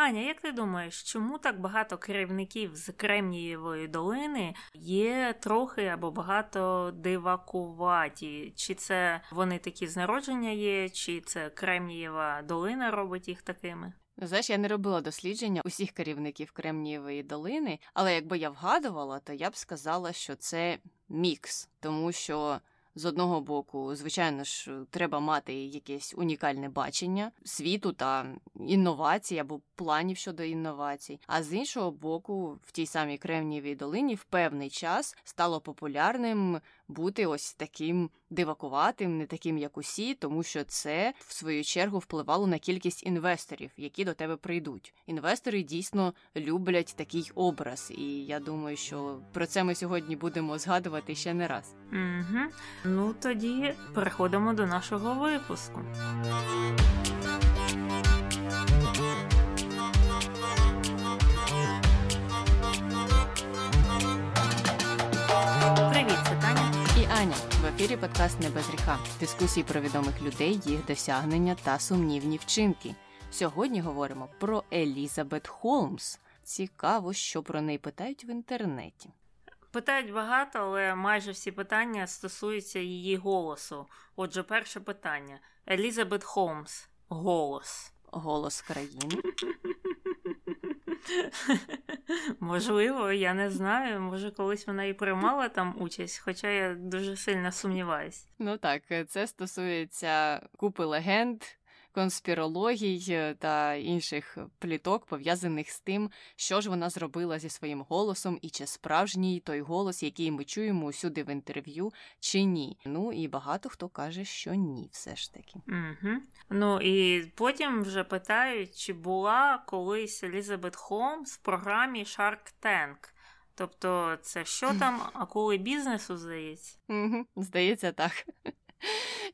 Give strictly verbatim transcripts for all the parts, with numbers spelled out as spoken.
Аня, як ти думаєш, чому так багато керівників з Кремнієвої долини є трохи або багато дивакуваті? Чи це вони такі з народження є, чи це Кремнієва долина робить їх такими? Знаєш, я не робила дослідження усіх керівників Кремнієвої долини, але якби я вгадувала, то я б сказала, що це мікс, тому що... З одного боку, звичайно ж, треба мати якесь унікальне бачення світу та інновацій або планів щодо інновацій. А з іншого боку, в тій самій Кремнієвій долині в певний час стало популярним бути ось таким дивакуватим, не таким, як усі, тому що це, в свою чергу, впливало на кількість інвесторів, які до тебе прийдуть. Інвестори дійсно люблять такий образ, і я думаю, що про це ми сьогодні будемо згадувати ще не раз. Угу. Ну, тоді переходимо до нашого випуску. Привіт, це Таня і Аня. В ефірі подкаст «Не без гріха». Дискусії про відомих людей, їх досягнення та сумнівні вчинки. Сьогодні говоримо про Елізабет Холмс. Цікаво, що про неї питають в інтернеті. Питають багато, але майже всі питання стосуються її голосу. Отже, перше питання. Елізабет Холмс. Голос. Голос країни? Можливо, я не знаю. Може, колись вона і приймала там участь, хоча я дуже сильно сумніваюсь. Ну так, це стосується купи легенд, конспірологій та інших пліток, пов'язаних з тим, що ж вона зробила зі своїм голосом і чи справжній той голос, який ми чуємо усюди в інтерв'ю, чи ні. Ну, і багато хто каже, що ні, все ж таки. Угу. Ну, і потім вже питають, чи була колись Елізабет Холмс в програмі Shark Tank. Тобто, це що там, акули бізнесу, здається? Угу. Здається, так.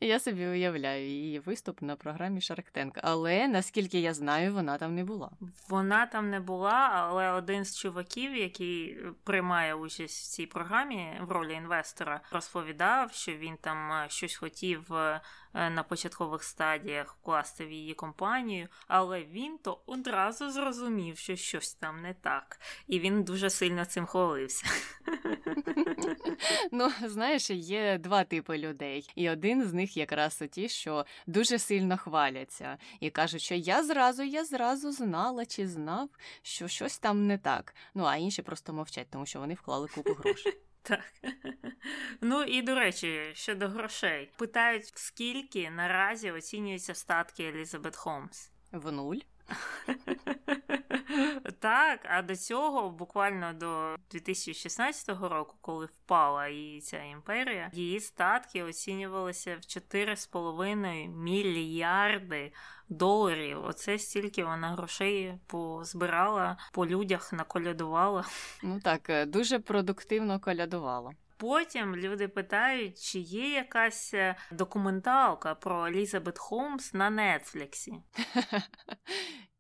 Я собі уявляю її виступ на програмі Shark Tank, але, наскільки я знаю, вона там не була. Вона там не була, але один з чуваків, який приймає участь в цій програмі в ролі інвестора, розповідав, що він там щось хотів на початкових стадіях вкласти в її компанію, але він то одразу зрозумів, що щось там не так. І він дуже сильно цим хвалився. Ну, знаєш, є два типи людей. І один з них якраз ті, що дуже сильно хваляться. І кажуть, що я зразу, я зразу знала чи знав, що щось там не так. Ну, а інші просто мовчать, тому що вони вклали купу грошей. Так. Ну і, до речі, щодо грошей. Питають, скільки наразі оцінюються статки Елізабет Холмс? В нуль. Так, а до цього, буквально до дві тисячі шістнадцятого року, коли впала її ця імперія, її статки оцінювалися в чотири з половиною мільярди доларів. Оце стільки вона грошей позбирала, по людях наколядувала. Ну так, дуже продуктивно колядувала. Потім люди питають, чи є якась документалка про Елізабет Холмс на Нетфліксі.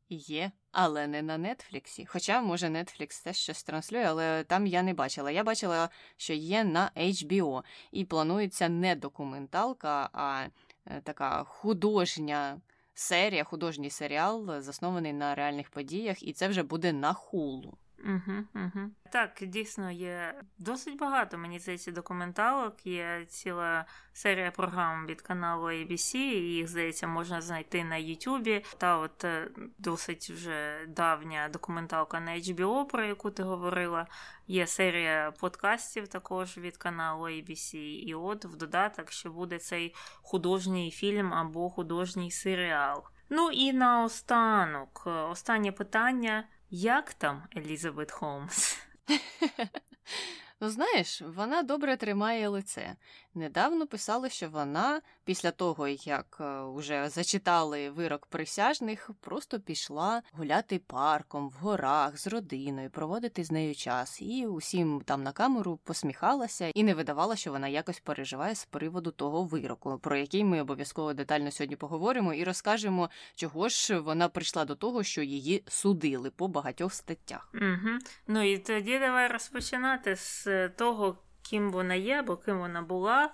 Є, але не на Нетфліксі. Хоча, може, Нетфлікс теж щось транслює, але там я не бачила. Я бачила, що є на ейч бі о. І планується не документалка, а така художня серія, художній серіал, заснований на реальних подіях, і це вже буде на Хулу. Угу, угу. Так, дійсно, є досить багато, мені здається, документалок. Є ціла серія програм від каналу ей бі сі, їх, здається, можна знайти на Ютубі. Та от досить вже давня документалка на ейч бі о, про яку ти говорила. Є серія подкастів також від каналу ей бі сі. І от в додаток ще буде цей художній фільм або художній серіал. Ну і наостанок, останнє питання. Як там Елізабет Холмс? Ну, знаєш, вона добре тримає лице. Недавно писали, що вона, після того, як уже зачитали вирок присяжних, просто пішла гуляти парком, в горах, з родиною, проводити з нею час. І усім там на камеру посміхалася і не видавала, що вона якось переживає з приводу того вироку, про який ми обов'язково детально сьогодні поговоримо і розкажемо, чого ж вона прийшла до того, що її судили по багатьох статтях. Угу. Ну і тоді давай розпочинати з того, ким вона є або ким вона була.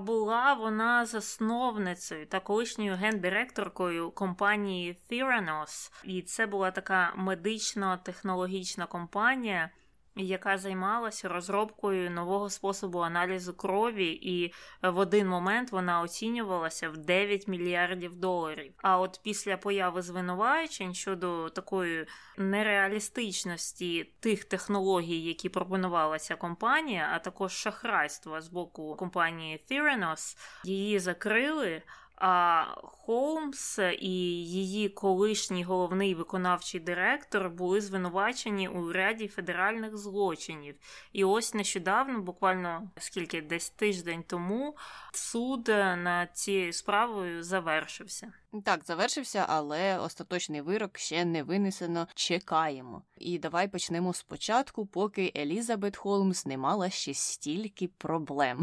була вона засновницею та колишньою гендиректоркою компанії Theranos. І це була така медично-технологічна компанія, яка займалася розробкою нового способу аналізу крові, і в один момент вона оцінювалася в дев'ять мільярдів доларів. А от після появи звинувачень щодо такої нереалістичності тих технологій, які пропонувала ця компанія, а також шахрайства з боку компанії Theranos, її закрили. А Холмс і її колишній головний виконавчий директор були звинувачені у ряді федеральних злочинів. І ось нещодавно, буквально скільки, десь тиждень тому, суд над цією справою завершився. Так, завершився, але остаточний вирок ще не винесено. Чекаємо. І давай почнемо спочатку, поки Елізабет Холмс не мала ще стільки проблем.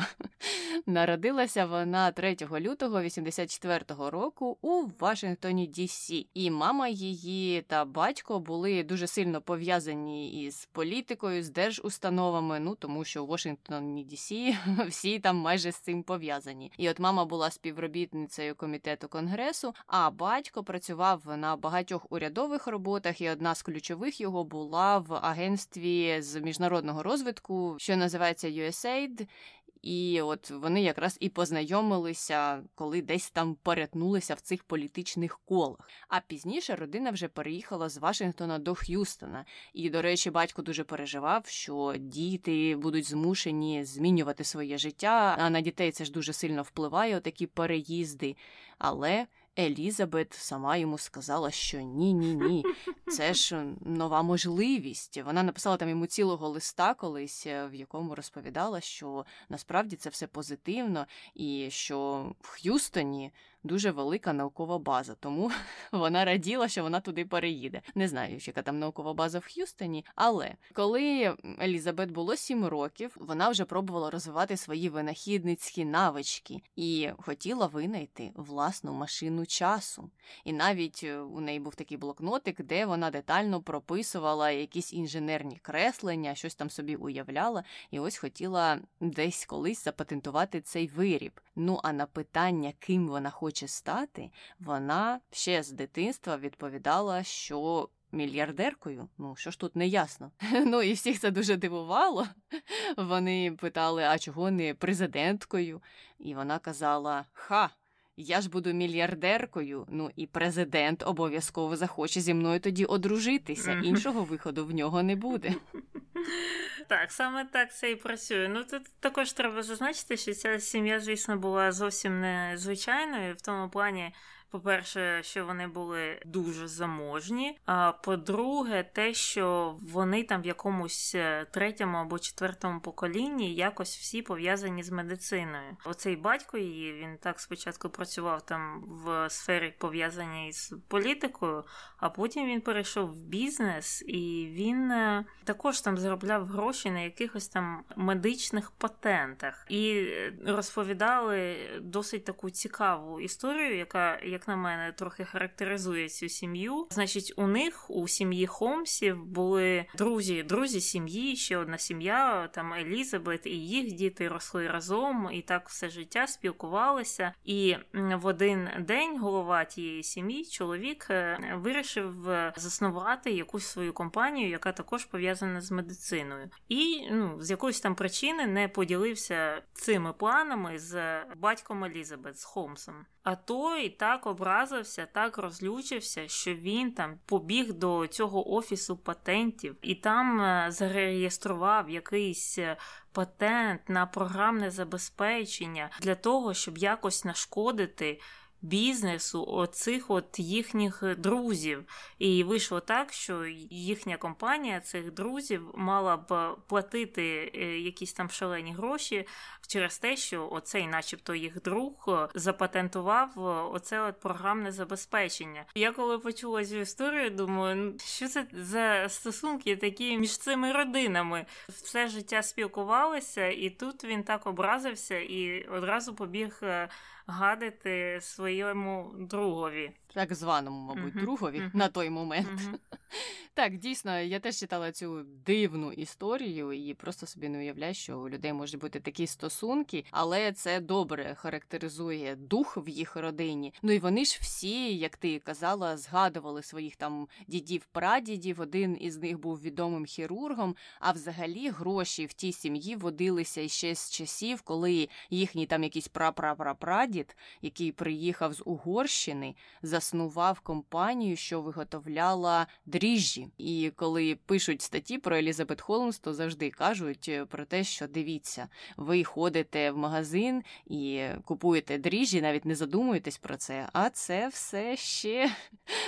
Народилася вона третього лютого вісімдесят четвертого року у Вашингтоні Ді Сі. І мама її та батько були дуже сильно пов'язані із політикою, з держустановами, ну тому що у Вашингтоні Ді Сі всі там майже з цим пов'язані. І от мама була співробітницею комітету Конгресу, а батько працював на багатьох урядових роботах, і одна з ключових його була в агентстві з міжнародного розвитку, що називається ю ес ей ай ді. І от вони якраз і познайомилися, коли десь там перетнулися в цих політичних колах. А пізніше родина вже переїхала з Вашингтона до Х'юстона. І, до речі, батько дуже переживав, що діти будуть змушені змінювати своє життя, а на дітей це ж дуже сильно впливає, отакі переїзди. Але Елізабет сама йому сказала, що ні-ні-ні, це ж нова можливість. Вона написала там йому цілого листа колись, в якому розповідала, що насправді це все позитивно і що в Х'юстоні дуже велика наукова база, тому вона раділа, що вона туди переїде. Не знаю, яка там наукова база в Х'юстоні, але коли Елізабет було сім років, вона вже пробувала розвивати свої винахідницькі навички і хотіла винайти власну машину часу. І навіть у неї був такий блокнотик, де вона детально прописувала якісь інженерні креслення, щось там собі уявляла, і ось хотіла десь колись запатентувати цей виріб. Ну, а на питання, ким вона хоче чи стати, вона ще з дитинства відповідала, що мільярдеркою. Ну, що ж тут не ясно. Ну, і всіх це дуже дивувало. Вони питали, а чого не президенткою? І вона казала, ха, я ж буду мільярдеркою, ну і президент обов'язково захоче зі мною тоді одружитися, іншого виходу в нього не буде. Так, саме так це і працює. Ну, тут також треба зазначити, що ця сім'я, звісно, була зовсім незвичайною, в тому плані, по-перше, що вони були дуже заможні, а по-друге, те, що вони там в якомусь третьому або четвертому поколінні якось всі пов'язані з медициною. Оцей батько її, він так спочатку працював там в сфері, пов'язаній з політикою, а потім він перейшов в бізнес, і він також там заробляв гроші на якихось там медичних патентах. І розповідали досить таку цікаву історію, яка, як на мене, трохи характеризує цю сім'ю. Значить, у них, у сім'ї Холмсів, були друзі, друзі сім'ї, ще одна сім'я, там Елізабет і їх діти росли разом, і так все життя спілкувалися. І в один день голова тієї сім'ї, чоловік, вирішив заснувати якусь свою компанію, яка також пов'язана з медициною. І, ну, з якоїсь там причини не поділився цими планами з батьком Елізабет, з Холмсом. А той так образився, так розлючився, що він там побіг до цього офісу патентів і там зареєстрував якийсь патент на програмне забезпечення для того, щоб якось нашкодити бізнесу оцих от їхніх друзів. І вийшло так, що їхня компанія цих друзів мала б платити якісь там шалені гроші через те, що оцей начебто їх друг запатентував оце от програмне забезпечення. Я коли почула цю історію, думаю, що це за стосунки такі між цими родинами? Все життя спілкувалися, і тут він так образився і одразу побіг гадити своєму другові. так званому, мабуть, uh-huh. другові uh-huh. на той момент. Uh-huh. Так, дійсно, я теж читала цю дивну історію і просто собі не уявляю, що у людей можуть бути такі стосунки, але це добре характеризує дух в їх родині. Ну і вони ж всі, як ти казала, згадували своїх там дідів-прадідів, один із них був відомим хірургом, а взагалі гроші в тій сім'ї водилися ще з часів, коли їхній там якийсь пра-пра-пра-прадід, який приїхав з Угорщини, заснував компанію, що виготовляла дріжджі. І коли пишуть статті про Елізабет Холмс, то завжди кажуть про те, що дивіться, ви ходите в магазин і купуєте дріжджі, навіть не задумуєтесь про це, а це все ще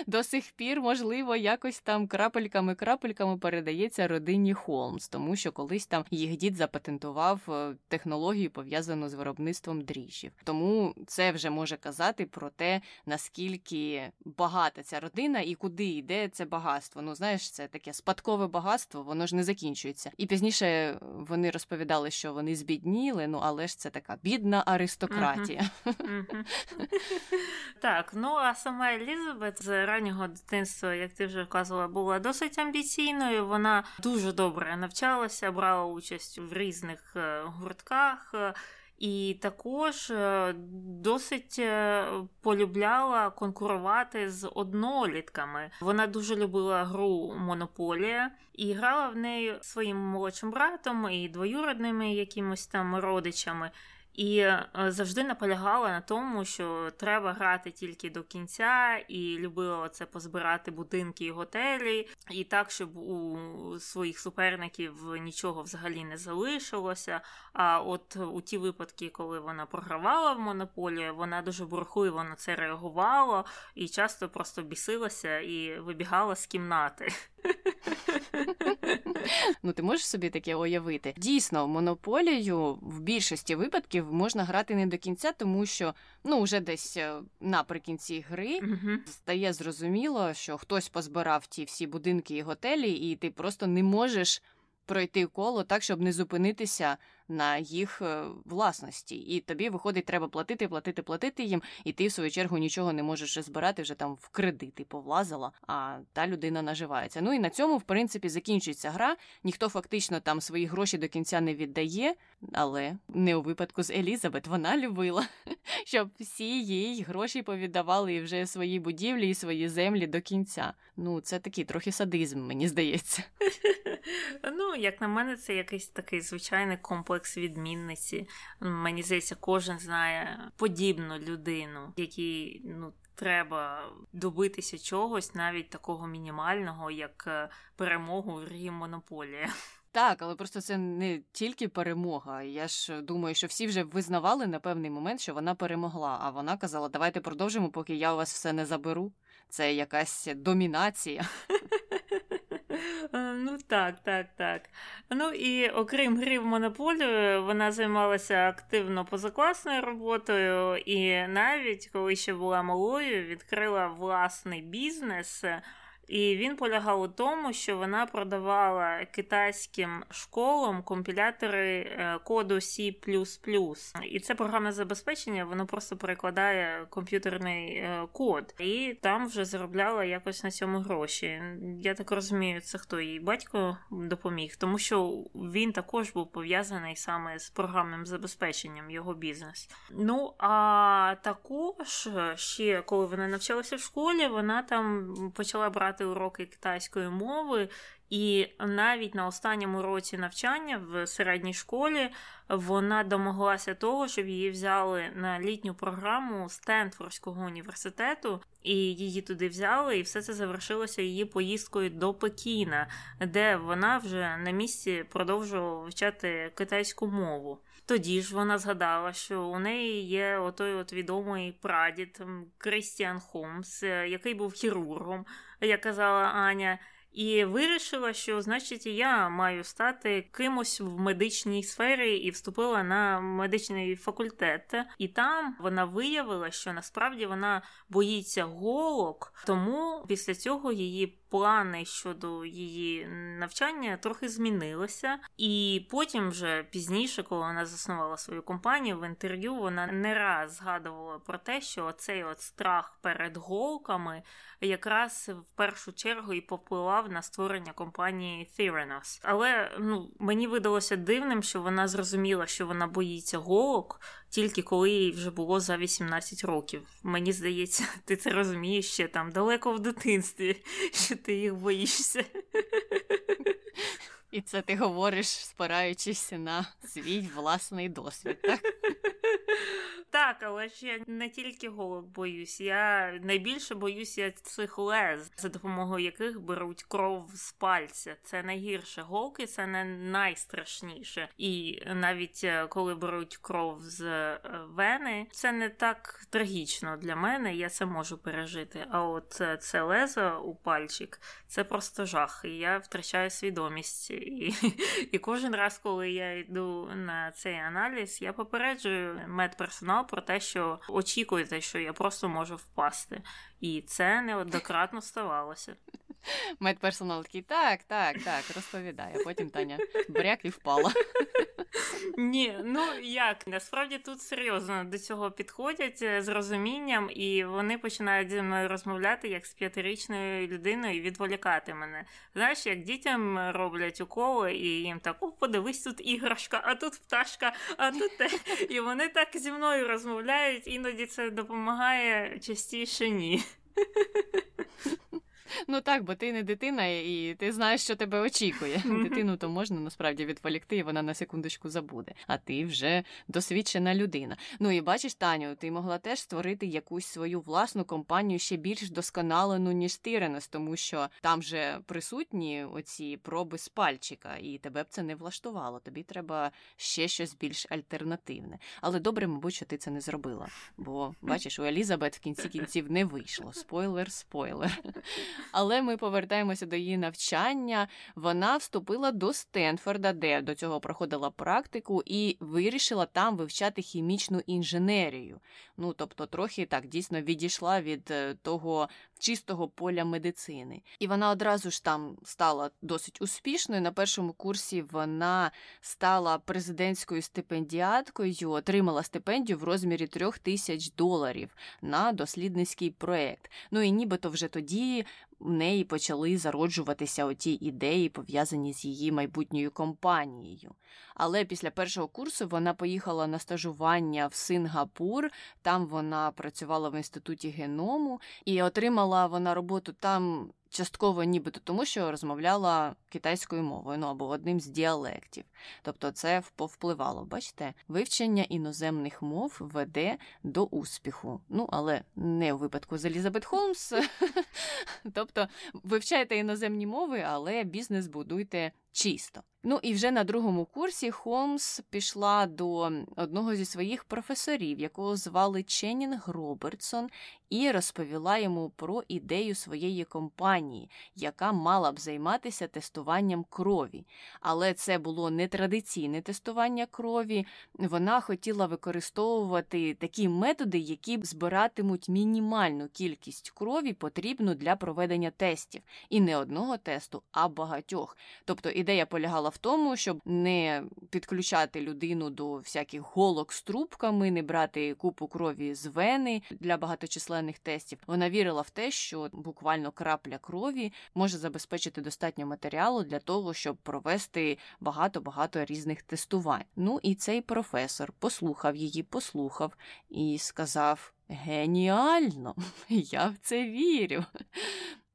до сих пір, можливо, якось там крапельками-крапельками передається родині Холмс, тому що колись там їх дід запатентував технологію, пов'язану з виробництвом дріжджів. Тому це вже може казати про те, наскільки багата ця родина і куди йде це багатство. Ну, знаєш, це таке спадкове багатство, воно ж не закінчується. І пізніше вони розповідали, що вони збідніли, ну, але ж це така бідна аристократія. Так, ну, а сама Елізабет з раннього дитинства, як ти вже казала, була досить амбіційною, вона дуже добре навчалася, брала участь в різних гуртках, і також досить полюбляла конкурувати з однолітками. Вона дуже любила гру «Монополія» і грала в неї своїм молодшим братом і двоюродними якимось там родичами. І завжди наполягала на тому, що треба грати тільки до кінця, і любила це позбирати будинки і готелі, і так, щоб у своїх суперників нічого взагалі не залишилося. А от у ті випадки, коли вона програвала в монополію, вона дуже бурхливо на це реагувала, і часто просто бісилася і вибігала з кімнати. Ну, ти можеш собі таке уявити? Дійсно, в монополію в більшості випадків можна грати не до кінця, тому що, ну, вже десь наприкінці гри mm-hmm. стає зрозуміло, що хтось позбирав ті всі будинки і готелі, і ти просто не можеш пройти коло так, щоб не зупинитися на їх власності. І тобі, виходить, треба платити, платити, платити їм, і ти, в свою чергу, нічого не можеш збирати, вже там в кредити повлазила, а та людина наживається. Ну і на цьому, в принципі, закінчується гра. Ніхто фактично там свої гроші до кінця не віддає, але не у випадку з Елізабет. Вона любила, щоб всі їй гроші повіддавали і вже свої будівлі, і свої землі до кінця. Ну, це такий трохи садизм, мені здається. Ну, як на мене, це якийсь такий звичайний комплекс відмінниці. Мені здається, кожен знає подібну людину, якій, ну, треба добитися чогось, навіть такого мінімального, як перемогу в грі «Монополія». Так, але просто це не тільки перемога. Я ж думаю, що всі вже визнавали на певний момент, що вона перемогла, а вона казала: давайте продовжимо, поки я у вас все не заберу. Це якась домінація. Ну так, так, так. Ну і окрім гри в «Монополію», вона займалася активно позакласною роботою і навіть, коли ще була малою, відкрила власний бізнес. І він полягав у тому, що вона продавала китайським школам компілятори коду Сі плюс плюс. І це програмне забезпечення, воно просто перекладає комп'ютерний код. І там вже заробляла якось на цьому гроші. Я так розумію, це хто їй батько допоміг, тому що він також був пов'язаний саме з програмним забезпеченням, його бізнес. Ну, а також ще, коли вона навчалася в школі, вона там почала брати уроки китайської мови, і навіть на останньому році навчання в середній школі вона домоглася того, щоб її взяли на літню програму Стенфордського університету, і її туди взяли, і все це завершилося її поїздкою до Пекіна, де вона вже на місці продовжувала вивчати китайську мову. Тоді ж вона згадала, що у неї є отой от відомий прадід Крістіан Холмс, який був хірургом, як казала Аня, і вирішила, що, значить, я маю стати кимось в медичній сфері, і вступила на медичний факультет. І там вона виявила, що насправді вона боїться голок, тому після цього її плани щодо її навчання трохи змінилося. І потім вже пізніше, коли вона заснувала свою компанію, в інтерв'ю вона не раз згадувала про те, що цей от страх перед голками якраз в першу чергу і попливав на створення компанії Theranos. Але ну, мені видалося дивним, що вона зрозуміла, що вона боїться голок, тільки коли їй вже було за вісімнадцять років. Мені здається, ти це розумієш ще там далеко в дитинстві, що ти їх боїшся. І це ти говориш, спираючись на свій власний досвід, так? Так, але ж я не тільки голок боюсь, я найбільше боюся цих лез, за допомогою яких беруть кров з пальця. Це найгірше. Голки – це не найстрашніше. І навіть коли беруть кров з вени, це не так трагічно для мене, я це можу пережити. А от це лезо у пальчик – це просто жах, і я втрачаю свідомість. І, і кожен раз, коли я йду на цей аналіз, я попереджую медперсонал про те, що очікуєте, що я просто можу впасти. І це неоднократно ставалося. Медперсонал такий, так, так, так, розповідає. Потім Таня бряк і впала. Ні, ну як, насправді тут серйозно до цього підходять з розумінням, і вони починають зі мною розмовляти як з п'ятирічною людиною і відволікати мене. Знаєш, як дітям роблять уколи, і їм так, о, подивись, тут іграшка, а тут пташка, а тут те. І вони так зі мною розмовляють, іноді це допомагає, частіше ні. Ну так, бо ти не дитина, і ти знаєш, що тебе очікує. Дитину то можна, насправді, відволікти, і вона на секундочку забуде. А ти вже досвідчена людина. Ну і бачиш, Таню, ти могла теж створити якусь свою власну компанію ще більш досконалену, ніж Theranos, тому що там же присутні оці проби з пальчика, і тебе б це не влаштувало. Тобі треба ще щось більш альтернативне. Але добре, мабуть, що ти це не зробила. Бо, бачиш, у Елізабет в кінці кінців не вийшло. Спойлер, спойлер. Але ми повертаємося до її навчання. Вона вступила до Стенфорда, де до цього проходила практику, і вирішила там вивчати хімічну інженерію. Ну, тобто, трохи так дійсно відійшла від того чистого поля медицини. І вона одразу ж там стала досить успішною. На першому курсі вона стала президентською стипендіаткою, отримала стипендію в розмірі трьох тисяч доларів на дослідницький проєкт. Ну і нібито вже тоді в неї почали зароджуватися оті ідеї, пов'язані з її майбутньою компанією. Але після першого курсу вона поїхала на стажування в Сингапур, там вона працювала в інституті геному, і отримала вона роботу там частково нібито тому, що розмовляла китайською мовою, ну або одним з діалектів. Тобто це повпливало. Бачите, вивчення іноземних мов веде до успіху. Ну, але не у випадку з Елізабет Холмс. Тобто вивчайте іноземні мови, але бізнес будуйте чисто. Ну і вже на другому курсі Холмс пішла до одного зі своїх професорів, якого звали Ченнінг Робертсон, і розповіла йому про ідею своєї компанії, яка мала б займатися тестуванням крові. Але це було нетрадиційне тестування крові. Вона хотіла використовувати такі методи, які б збиратимуть мінімальну кількість крові, потрібну для проведення тестів. І не одного тесту, а багатьох. Тобто ідея полягала в тому, щоб не підключати людину до всяких голок з трубками, не брати купу крові з вени для багаточисленних тестів. Вона вірила в те, що буквально крапля крові може забезпечити достатньо матеріалу для того, щоб провести багато-багато різних тестувань. Ну і цей професор послухав її, послухав і сказав: «Геніально! Я в це вірю!»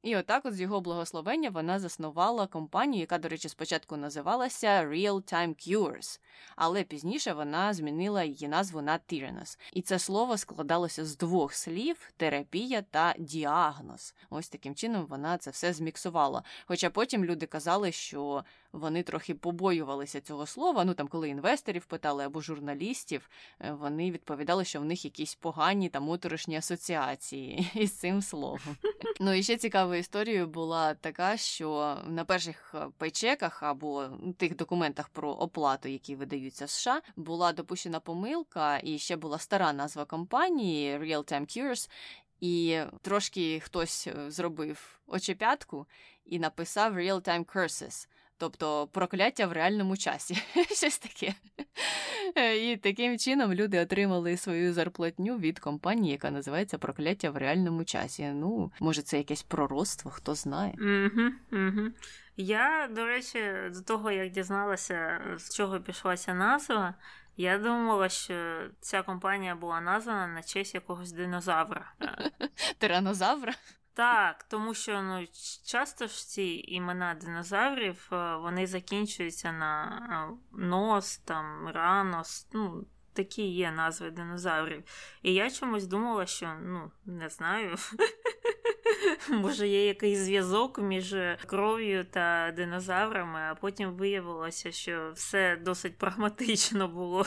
І отак от з його благословення вона заснувала компанію, яка, до речі, спочатку називалася Real Time Cures, але пізніше вона змінила її назву на Theranos. І це слово складалося з двох слів – терапія та діагноз. Ось таким чином вона це все зміксувала. Хоча потім люди казали, що вони трохи побоювалися цього слова, ну там коли інвесторів питали або журналістів, вони відповідали, що в них якісь погані та моторошні асоціації із цим словом. Ну і ще цікавою історією була така, що на перших пейчеках або тих документах про оплату, які видаються в США, була допущена помилка, і ще була стара назва компанії Real Time Cures, І трошки хтось зробив очепятку і написав «Real Time Curses», тобто «Прокляття в реальному часі», щось таке. І таким чином люди отримали свою зарплатню від компанії, яка називається «Прокляття в реальному часі». Ну, може, це якесь пророцтво, хто знає. Угу, угу. Я, до речі, до того, як дізналася, з чого пішла ця назва, я думала, що ця компанія була названа на честь якогось динозавра. Тиранозавра? Так, тому що ну, часто ж ці імена динозаврів, вони закінчуються на нос, там, ранос, ну, такі є назви динозаврів. І я чомусь думала, що, ну, не знаю, може є якийсь зв'язок між кров'ю та динозаврами, а потім виявилося, що все досить прагматично було.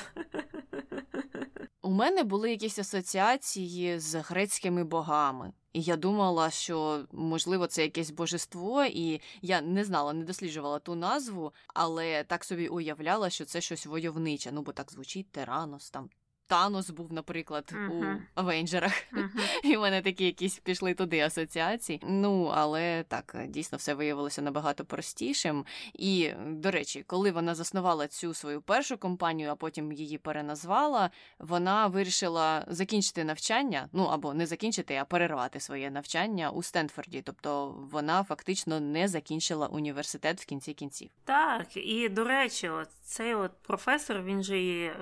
У мене були якісь асоціації з грецькими богами. І я думала, що, можливо, це якесь божество, і я не знала, не досліджувала ту назву, але так собі уявляла, що це щось войовниче. Ну, бо так звучить Теранос, там Танос був, наприклад, uh-huh. у «Авенджерах». Uh-huh. І в мене такі якісь пішли туди асоціації. Ну, але так, дійсно, все виявилося набагато простішим. І, до речі, коли вона заснувала цю свою першу компанію, а потім її переназвала, вона вирішила закінчити навчання, ну, або не закінчити, а перервати своє навчання у Стенфорді. Тобто вона фактично не закінчила університет в кінці кінців. Так, і, до речі, от цей от професор, він же її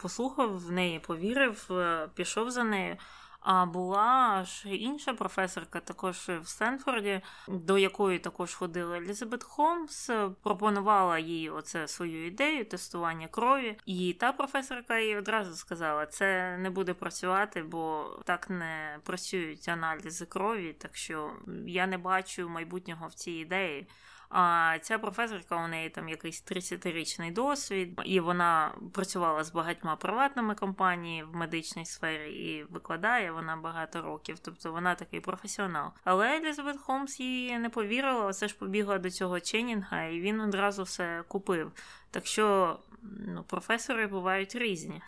послухав в неї, повірив, пішов за нею. А була ж інша професорка також в Стенфорді, до якої також ходила Елізабет Холмс, пропонувала їй оце свою ідею тестування крові. І та професорка їй одразу сказала, це не буде працювати, бо так не працюють аналізи крові, так що я не бачу майбутнього в цій ідеї. А ця професорка, у неї там якийсь тридцятирічний досвід, і вона працювала з багатьма приватними компаніями в медичній сфері і викладає вона багато років, тобто вона такий професіонал. Але Елізабет Холмс їй не повірила, оце ж побігла до цього Ченнінга, і він одразу все купив. Так що, ну, професори бувають різні.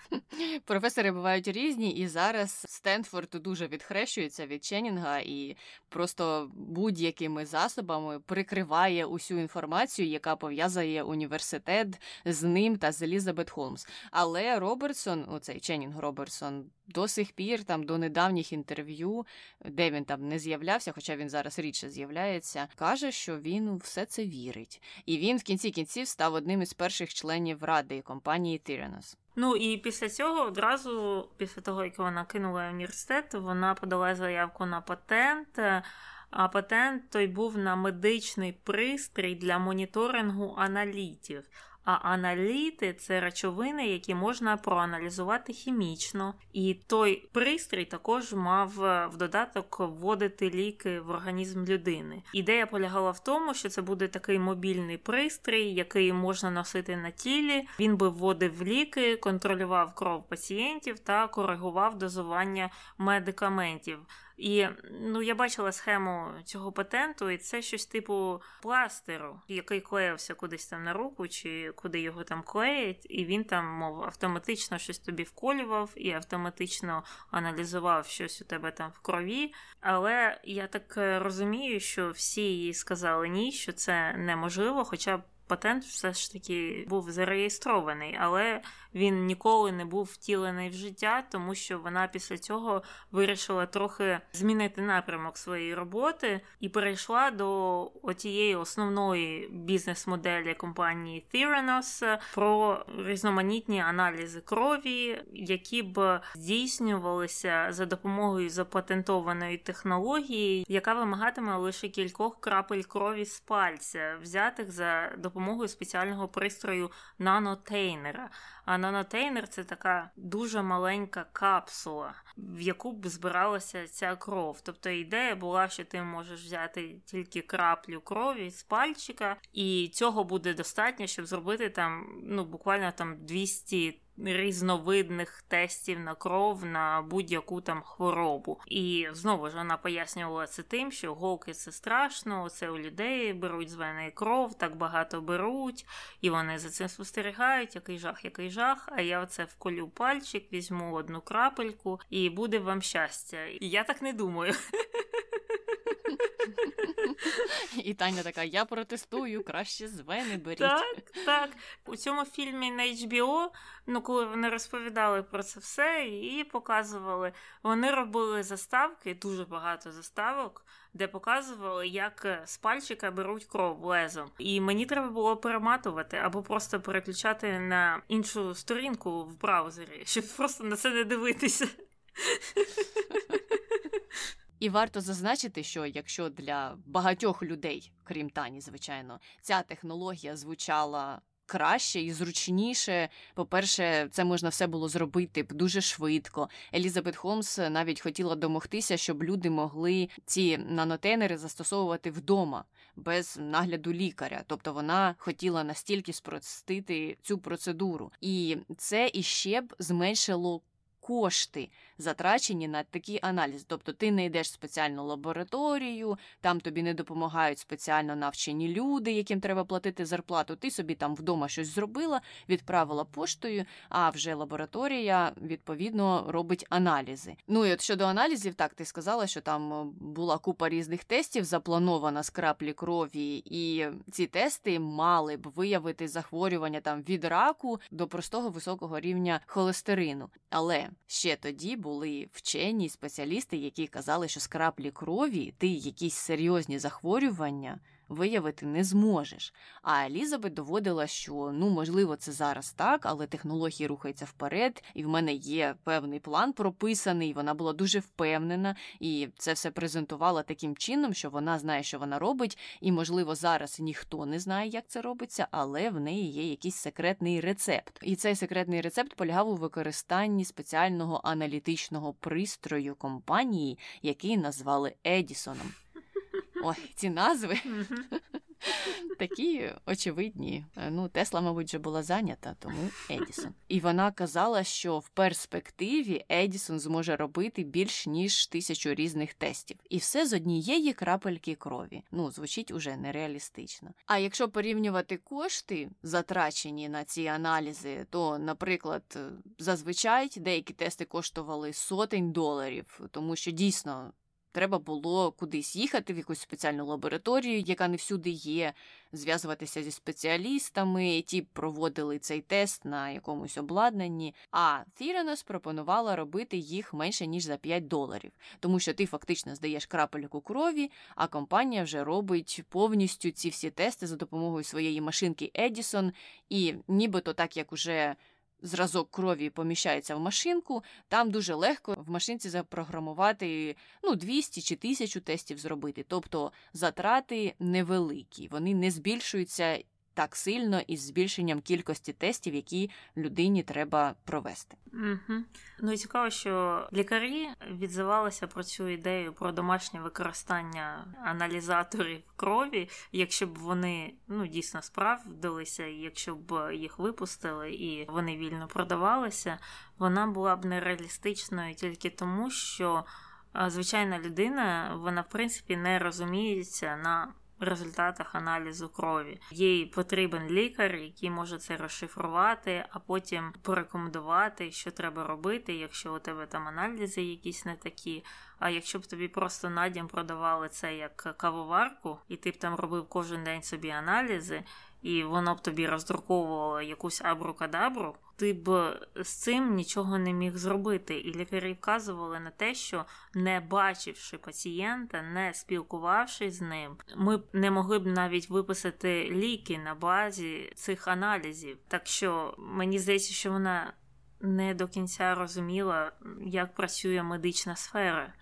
Професори бувають різні, і зараз Стенфорд дуже відхрещується від Ченнінга і просто будь-якими засобами прикриває усю інформацію, яка пов'язує університет з ним та з Елізабет Холмс. Але Робертсон, оцей Ченнінг Робертсон, до сих пір, там, до недавніх інтерв'ю, де він там не з'являвся, хоча він зараз рідше з'являється, каже, що він все це вірить. І він в кінці кінців став одним із перших членів ради компанії Theranos. Ну і після цього одразу, після того, як вона кинула університет, вона подала заявку на патент. А патент той був на медичний пристрій для моніторингу аналітів. А аналіти – це речовини, які можна проаналізувати хімічно. І той пристрій також мав в додаток вводити ліки в організм людини. Ідея полягала в тому, що це буде такий мобільний пристрій, який можна носити на тілі. Він би вводив ліки, контролював кров пацієнтів та коригував дозування медикаментів. І, ну, я бачила схему цього патенту, і це щось типу пластиру, який клеївся кудись там на руку, чи куди його там клеять, і він там, мов, автоматично щось тобі вколював, і автоматично аналізував щось у тебе там в крові. Але я так розумію, що всі їй сказали ні, що це неможливо, хоча б патент все ж таки був зареєстрований, але він ніколи не був втілений в життя, тому що вона після цього вирішила трохи змінити напрямок своєї роботи і перейшла до отієї основної бізнес-моделі компанії Theranos про різноманітні аналізи крові, які б здійснювалися за допомогою запатентованої технології, яка вимагатиме лише кількох крапель крові з пальця, взятих за допомогою допомогою спеціального пристрою нанотейнера. А нанотейнер – це така дуже маленька капсула, в яку б збиралася ця кров. Тобто ідея була, що ти можеш взяти тільки краплю крові з пальчика, і цього буде достатньо, щоб зробити там, ну, буквально там двісті різновидних тестів на кров на будь-яку там хворобу. І знову ж вона пояснювала це тим, що голки – це страшно, це у людей беруть з вени кров, так багато беруть, і вони за цим спостерігають, який жах, який жах, а я оце вколю пальчик, візьму одну крапельку, і буде вам щастя. І я так не думаю. І Таня така, я протестую, краще з вени беріть. Так, так. У цьому фільмі на ейч бі о, ну, коли вони розповідали про це все і показували, вони робили заставки, дуже багато заставок, де показували, як з пальчика беруть кров лезом. І мені треба було перематувати або просто переключати на іншу сторінку в браузері, щоб просто на це не дивитися. І варто зазначити, що якщо для багатьох людей, крім Тані, звичайно, ця технологія звучала краще і зручніше, по-перше, це можна все було зробити дуже швидко. Елізабет Холмс навіть хотіла домогтися, щоб люди могли ці нанотенери застосовувати вдома, без нагляду лікаря. Тобто вона хотіла настільки спростити цю процедуру. І це іще б зменшило кошти, затрачені на такий аналіз. Тобто ти не йдеш в спеціальну лабораторію, там тобі не допомагають спеціально навчені люди, яким треба платити зарплату. Ти собі там вдома щось зробила, відправила поштою, а вже лабораторія, відповідно, робить аналізи. Ну і от щодо аналізів, так, ти сказала, що там була купа різних тестів, запланована з краплі крові, і ці тести мали б виявити захворювання там від раку до простого високого рівня холестерину. Але ще тоді були вчені, спеціалісти, які казали, що з краплі крові ти якісь серйозні захворювання виявити не зможеш. А Елізабет доводила, що, ну, можливо, це зараз так, але технології рухаються вперед, і в мене є певний план прописаний, вона була дуже впевнена, і це все презентувала таким чином, що вона знає, що вона робить, і, можливо, зараз ніхто не знає, як це робиться, але в неї є якийсь секретний рецепт. І цей секретний рецепт полягав у використанні спеціального аналітичного пристрою компанії, який назвали Едісоном. Ой, ці назви такі очевидні. Ну, Тесла, мабуть, вже була зайнята, тому Едісон. І вона казала, що в перспективі Едісон зможе робити більш ніж тисячу різних тестів. І все з однієї крапельки крові. Ну, звучить уже нереалістично. А якщо порівнювати кошти, затрачені на ці аналізи, то, наприклад, зазвичай деякі тести коштували сотень доларів, тому що дійсно треба було кудись їхати, в якусь спеціальну лабораторію, яка не всюди є, зв'язуватися зі спеціалістами, ті проводили цей тест на якомусь обладнанні. А Theranos пропонувала робити їх менше, ніж за п'ять доларів. Тому що ти фактично здаєш крапельку крові, а компанія вже робить повністю ці всі тести за допомогою своєї машинки Edison. І нібито так, як уже зразок крові поміщається в машинку, там дуже легко в машинці запрограмувати, ну, двісті чи тисячу тестів зробити. Тобто затрати невеликі, вони не збільшуються так сильно із збільшенням кількості тестів, які людині треба провести. Угу. Ну і цікаво, що лікарі відзивалися про цю ідею про домашнє використання аналізаторів крові, якщо б вони, ну, дійсно справдилися, якщо б їх випустили і вони вільно продавалися, вона була б нереалістичною тільки тому, що звичайна людина, вона в принципі не розуміється на результатах аналізу крові. Їй потрібен лікар, який може це розшифрувати, а потім порекомендувати, що треба робити, якщо у тебе там аналізи якісь не такі. А якщо б тобі просто на дім продавали це як кавоварку, і ти б там робив кожен день собі аналізи, і воно б тобі роздруковувало якусь абрукадабру, ти б з цим нічого не міг зробити. І лікарі вказували на те, що не бачивши пацієнта, не спілкувавшись з ним, ми б не могли б навіть виписати ліки на базі цих аналізів. Так що мені здається, що вона не до кінця розуміла, як працює медична сфера.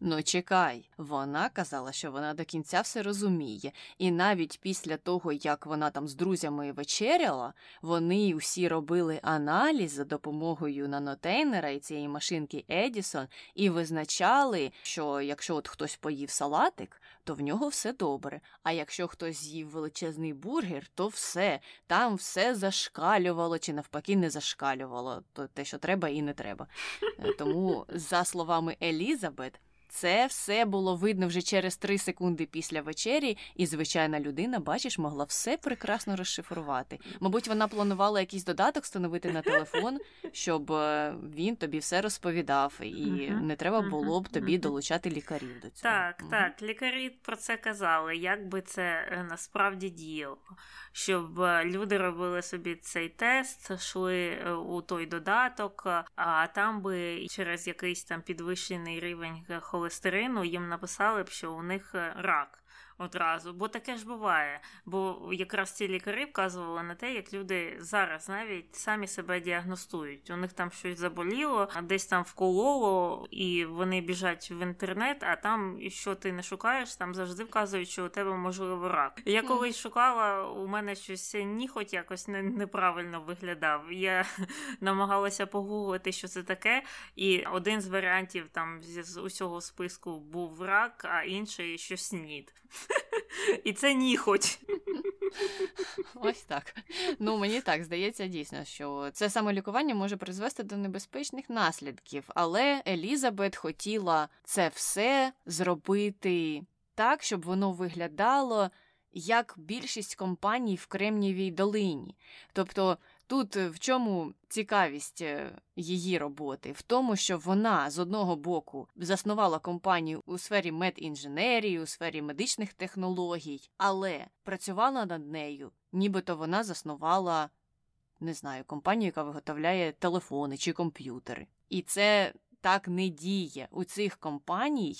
Ну, чекай. Вона казала, що вона до кінця все розуміє. І навіть після того, як вона там з друзями вечеряла, вони усі робили аналіз за допомогою нанотейнера і цієї машинки Edison і визначали, що якщо от хтось поїв салатик, то в нього все добре. А якщо хтось з'їв величезний бургер, то все. Там все зашкалювало чи навпаки не зашкалювало. То те, що треба і не треба. Тому, за словами Елізабет, це все було видно вже через три секунди після вечері, і звичайна людина, бачиш, могла все прекрасно розшифрувати. Мабуть, вона планувала якийсь додаток встановити на телефон, щоб він тобі все розповідав, і не треба було б тобі долучати лікарів до цього. Так, так, лікарі про це казали, як би це насправді діяло, щоб люди робили собі цей тест, йшли у той додаток, а там би через якийсь там підвищений рівень холестерину їм написали б, що у них рак одразу, бо таке ж буває, бо якраз ці лікарі вказували на те, як люди зараз навіть самі себе діагностують, у них там щось заболіло, десь там вкололо, і вони біжать в інтернет, а там, що ти не шукаєш, там завжди вказують, що у тебе можливо рак. Я колись шукала, у мене щось ніхоть якось не, неправильно виглядав, я намагалася погуглити, що це таке, і один з варіантів там з усього списку був рак, а інший щось снід. І це ніхоть. Ось так. Ну, мені так здається дійсно, що це самолікування може призвести до небезпечних наслідків. Але Елізабет хотіла це все зробити так, щоб воно виглядало як більшість компаній в Кремнієвій долині. Тобто тут в чому цікавість її роботи? В тому, що вона, з одного боку, заснувала компанію у сфері медінженерії, у сфері медичних технологій, але працювала над нею, нібито вона заснувала, не знаю, компанію, яка виготовляє телефони чи комп'ютери. І це так не діє. У цих компаній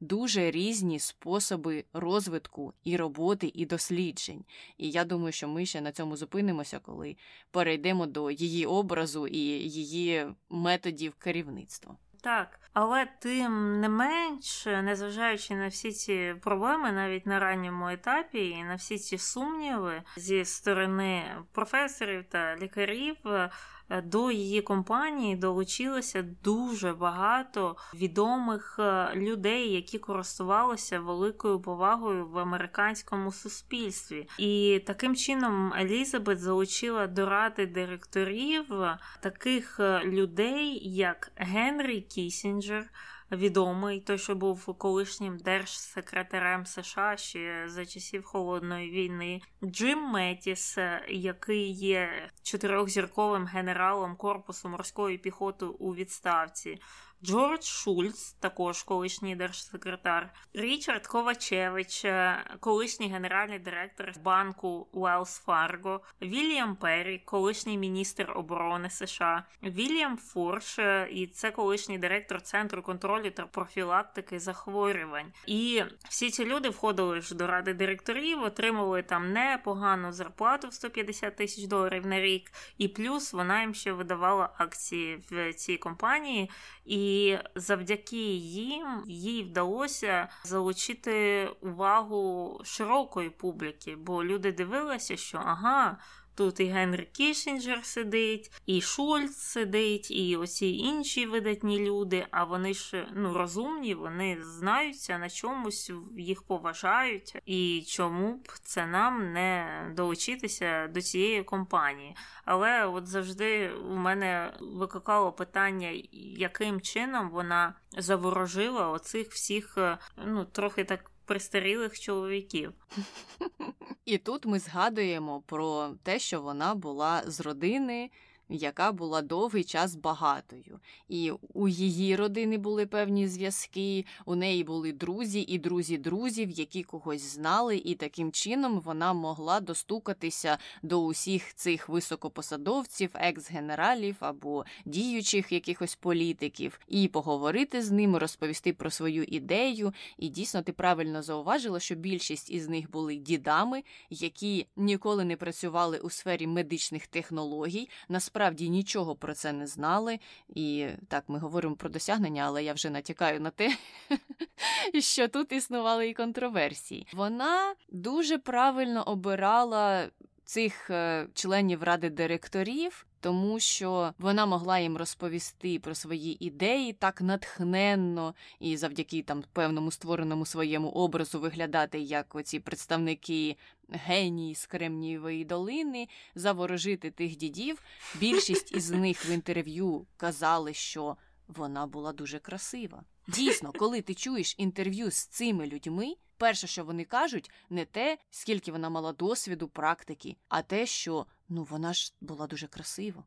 дуже різні способи розвитку і роботи, і досліджень. І я думаю, що ми ще на цьому зупинимося, коли перейдемо до її образу і її методів керівництва. Так, але тим не менш, незважаючи на всі ці проблеми, навіть на ранньому етапі, і на всі ці сумніви зі сторони професорів та лікарів, до її компанії долучилося дуже багато відомих людей, які користувалися великою повагою в американському суспільстві. І таким чином Елізабет залучила до ради директорів таких людей, як Генрі Кіссінджер, відомий, той, що був колишнім держсекретарем США ще за часів Холодної війни, Джим Меттіс, який є чотирьохзірковим генералом корпусу морської піхоти у відставці, Джордж Шульц, також колишній держсекретар, Річард Ковачевич, колишній генеральний директор банку Wells Fargo, Вільям Перрі, колишній міністр оборони США, Вільям Форш, і це колишній директор Центру контролю та профілактики захворювань. І всі ці люди входили ж до ради директорів, отримали там непогану зарплату в сто п'ятдесят тисяч доларів на рік, і плюс вона їм ще видавала акції в цій компанії, і І завдяки їм, їй вдалося залучити увагу широкої публіки, бо люди дивилися, що ага, тут і Генрі Кіссінджер сидить, і Шульц сидить, і оці інші видатні люди, а вони ж ну, розумні, вони знаються на чомусь, їх поважають, і чому б це нам не долучитися до цієї компанії. Але от завжди у мене викликало питання, яким чином вона заворожила оцих всіх, ну, трохи так, престарілих чоловіків. І тут ми згадуємо про те, що вона була з родини, яка була довгий час багатою. І у її родини були певні зв'язки, у неї були друзі і друзі друзів, які когось знали, і таким чином вона могла достукатися до усіх цих високопосадовців, екс-генералів або діючих якихось політиків, і поговорити з ними, розповісти про свою ідею. І дійсно ти правильно зауважила, що більшість із них були дідами, які ніколи не працювали у сфері медичних технологій, насправді насправді нічого про це не знали. І так, ми говоримо про досягнення, але я вже натякаю на те, що тут існували і контроверсії. Вона дуже правильно обирала цих членів Ради директорів, тому що вона могла їм розповісти про свої ідеї так натхненно і завдяки там певному створеному своєму образу виглядати як оці представники генії з Кремнієвої долини, заворожити тих дідів. Більшість із них в інтерв'ю казали, що вона була дуже красива. Дійсно, коли ти чуєш інтерв'ю з цими людьми, перше, що вони кажуть, не те, скільки вона мала досвіду, практики, а те, що, ну, вона ж була дуже красива.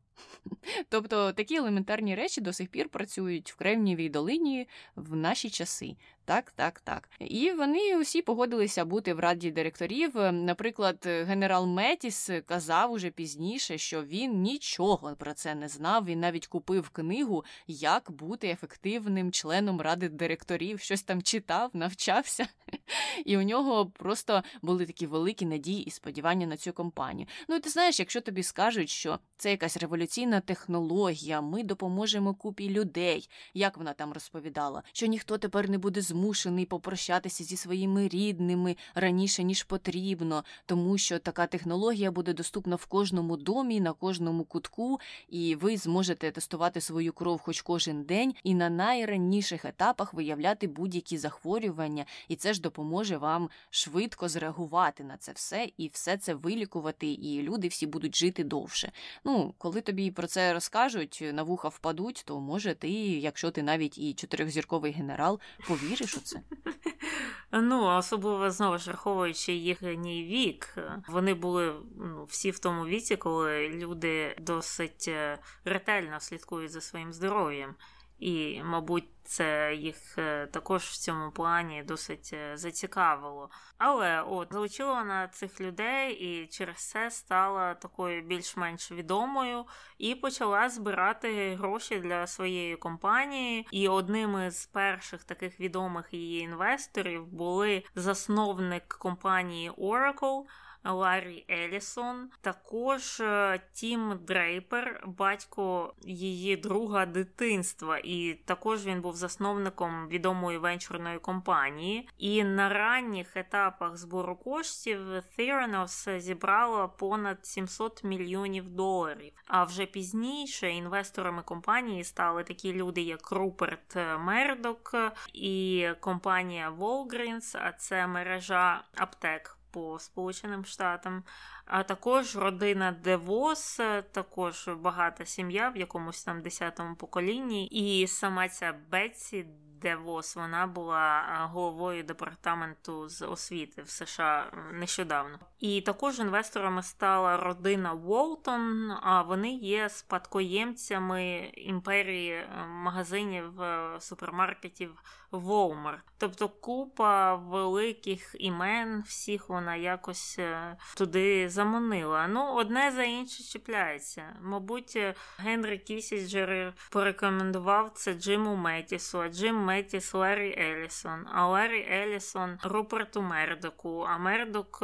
Тобто такі елементарні речі до сих пір працюють в Кремнієвій долині в наші часи. Так, так, так. І вони усі погодилися бути в раді директорів. Наприклад, генерал Меттіс казав уже пізніше, що він нічого про це не знав. Він навіть купив книгу «Як бути ефективним членом ради директорів». Щось там читав, навчався. І у нього просто були такі великі надії і сподівання на цю компанію. Ну і ти знаєш, якщо тобі скажуть, що це якась революційна технологія, ми допоможемо купі людей, як вона там розповідала, що ніхто тепер не буде змушений попрощатися зі своїми рідними раніше, ніж потрібно, тому що така технологія буде доступна в кожному домі, на кожному кутку, і ви зможете тестувати свою кров хоч кожен день і на найранніших етапах виявляти будь-які захворювання, і це ж допоможе вам швидко зреагувати на це все і все це вилікувати, і люди всі будуть жити довше. Ну, коли тобі про це розкажуть, на вуха впадуть, то може ти, якщо ти навіть і чотирьохзірковий генерал, повіриш у це? Ну, особливо, знову ж, враховуючи їхній вік, вони були ну, всі в тому віці, коли люди досить ретельно слідкують за своїм здоров'ям. І, мабуть, це їх також в цьому плані досить зацікавило. Але от залучила вона цих людей і через це стала такою більш-менш відомою і почала збирати гроші для своєї компанії. І одним із перших таких відомих її інвесторів були засновник компанії Oracle – Ларрі Елісон, також Тім Дрейпер, батько її друга дитинства, і також він був засновником відомої венчурної компанії. І на ранніх етапах збору коштів Theranos зібрала понад сімсот мільйонів доларів. А вже пізніше інвесторами компанії стали такі люди, як Руперт Мердок і компанія Walgreens, а це мережа аптек по Сполученим Штатам, а також родина Девос, також багата сім'я в якомусь там десятому поколінні, і сама ця Бетсі Девос, вона була головою департаменту з освіти в США нещодавно. І також інвесторами стала родина Walton, а вони є спадкоємцями імперії магазинів супермаркетів Walmart. Тобто купа великих імен, всіх вона якось туди заманила. Ну, одне за інше чіпляється. Мабуть, Генрі Кісінджер порекомендував це Джиму Меттісу, а Джим Меттіс Ларрі Елісон, а Ларрі Елісон Руперту Мердоку, а Мердок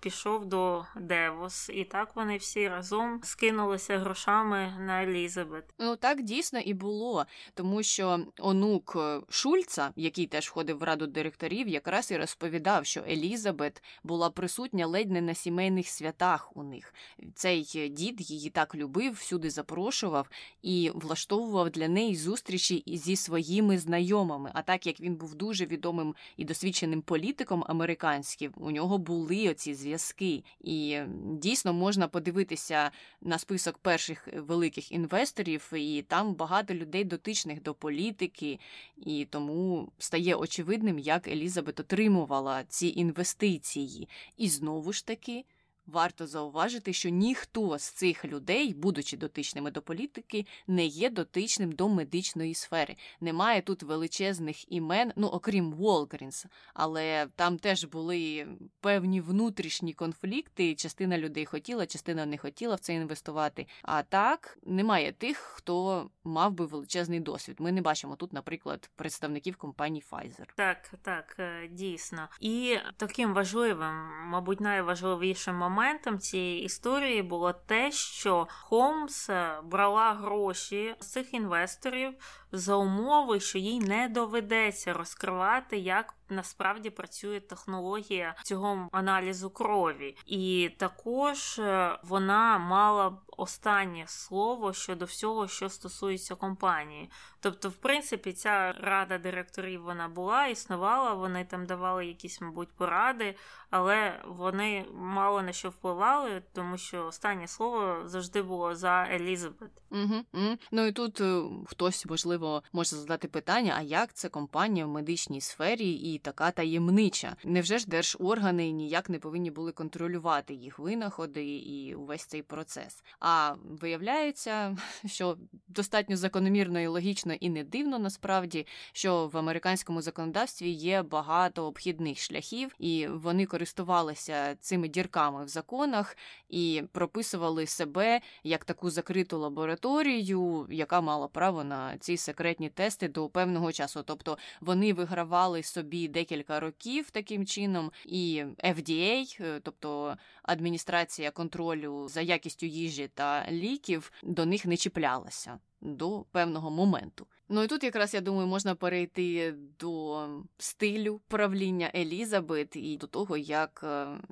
пішов до Девос, і так вони всі разом скинулися грошами на Елізабет. Ну так дійсно і було, тому що онук Шульца, який теж входив в раду директорів, якраз і розповідав, що Елізабет була присутня ледь не на сімейних святах у них. Цей дід її так любив, всюди запрошував і влаштовував для неї зустрічі зі своїми знайомими. А так як він був дуже відомим і досвідченим політиком американським, у нього були оці зв'язки. І дійсно можна подивитися на список перших великих інвесторів, і там багато людей дотичних до політики, і тому стає очевидним, як Елізабет отримувала ці інвестиції. І знову ж таки, варто зауважити, що ніхто з цих людей, будучи дотичними до політики, не є дотичним до медичної сфери. Немає тут величезних імен, ну, окрім Walgreens, але там теж були певні внутрішні конфлікти, частина людей хотіла, частина не хотіла в це інвестувати. А так, немає тих, хто мав би величезний досвід. Ми не бачимо тут, наприклад, представників компанії Pfizer. Так, так, дійсно. І таким важливим, мабуть, найважливішим моментом моментом цієї історії було те, що Холмс брала гроші з цих інвесторів за умови, що їй не доведеться розкривати, як насправді працює технологія цього аналізу крові. І також вона мала останнє слово щодо всього, що стосується компанії. Тобто, в принципі, ця рада директорів, вона була, існувала, вони там давали якісь, мабуть, поради, але вони мало на що впливали, тому що останнє слово завжди було за Елізабет. Угу, угу. Ну і тут хтось, можливо, може задати питання, а як це компанія в медичній сфері і така таємнича? Невже ж держоргани ніяк не повинні були контролювати їх винаходи і увесь цей процес? А виявляється, що достатньо закономірно і логічно, і не дивно насправді, що в американському законодавстві є багато обхідних шляхів, і вони користувалися цими дірками в законах і прописували себе як таку закриту лабораторію, яка мала право на ці секретні тести до певного часу. Тобто вони вигравали собі декілька років таким чином, і Еф Ді Ей, тобто адміністрація контролю за якістю їжі та ліків, до них не чіплялася до певного моменту. Ну і тут якраз, я думаю, можна перейти до стилю правління Елізабет і до того, як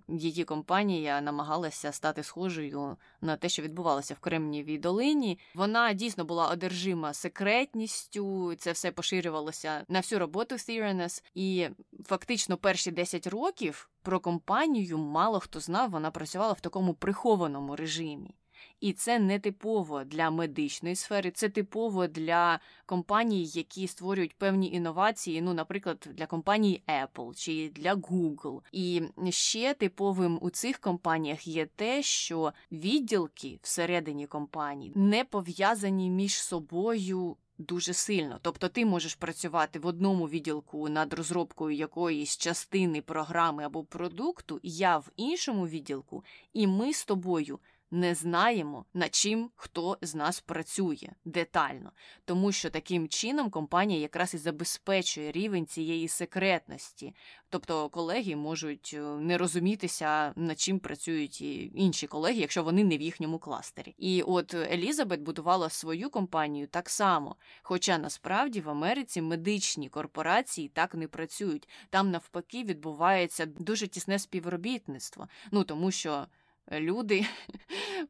її компанія намагалася стати схожою на те, що відбувалося в Кремнієвій долині. Вона дійсно була одержима секретністю, це все поширювалося на всю роботу Theranos, і фактично перші десять років про компанію мало хто знав, вона працювала в такому прихованому режимі. І це не типово для медичної сфери, це типово для компаній, які створюють певні інновації, ну, наприклад, для компанії Apple чи для Google. І ще типовим у цих компаніях є те, що відділки всередині компаній не пов'язані між собою дуже сильно. Тобто ти можеш працювати в одному відділку над розробкою якоїсь частини програми або продукту, я в іншому відділку, і ми з тобою не знаємо, над чим хто з нас працює детально. Тому що таким чином компанія якраз і забезпечує рівень цієї секретності. Тобто колеги можуть не розумітися, над чим працюють інші колеги, якщо вони не в їхньому кластері. І от Елізабет будувала свою компанію так само. Хоча насправді в Америці медичні корпорації так не працюють. Там навпаки відбувається дуже тісне співробітництво. Ну, тому що люди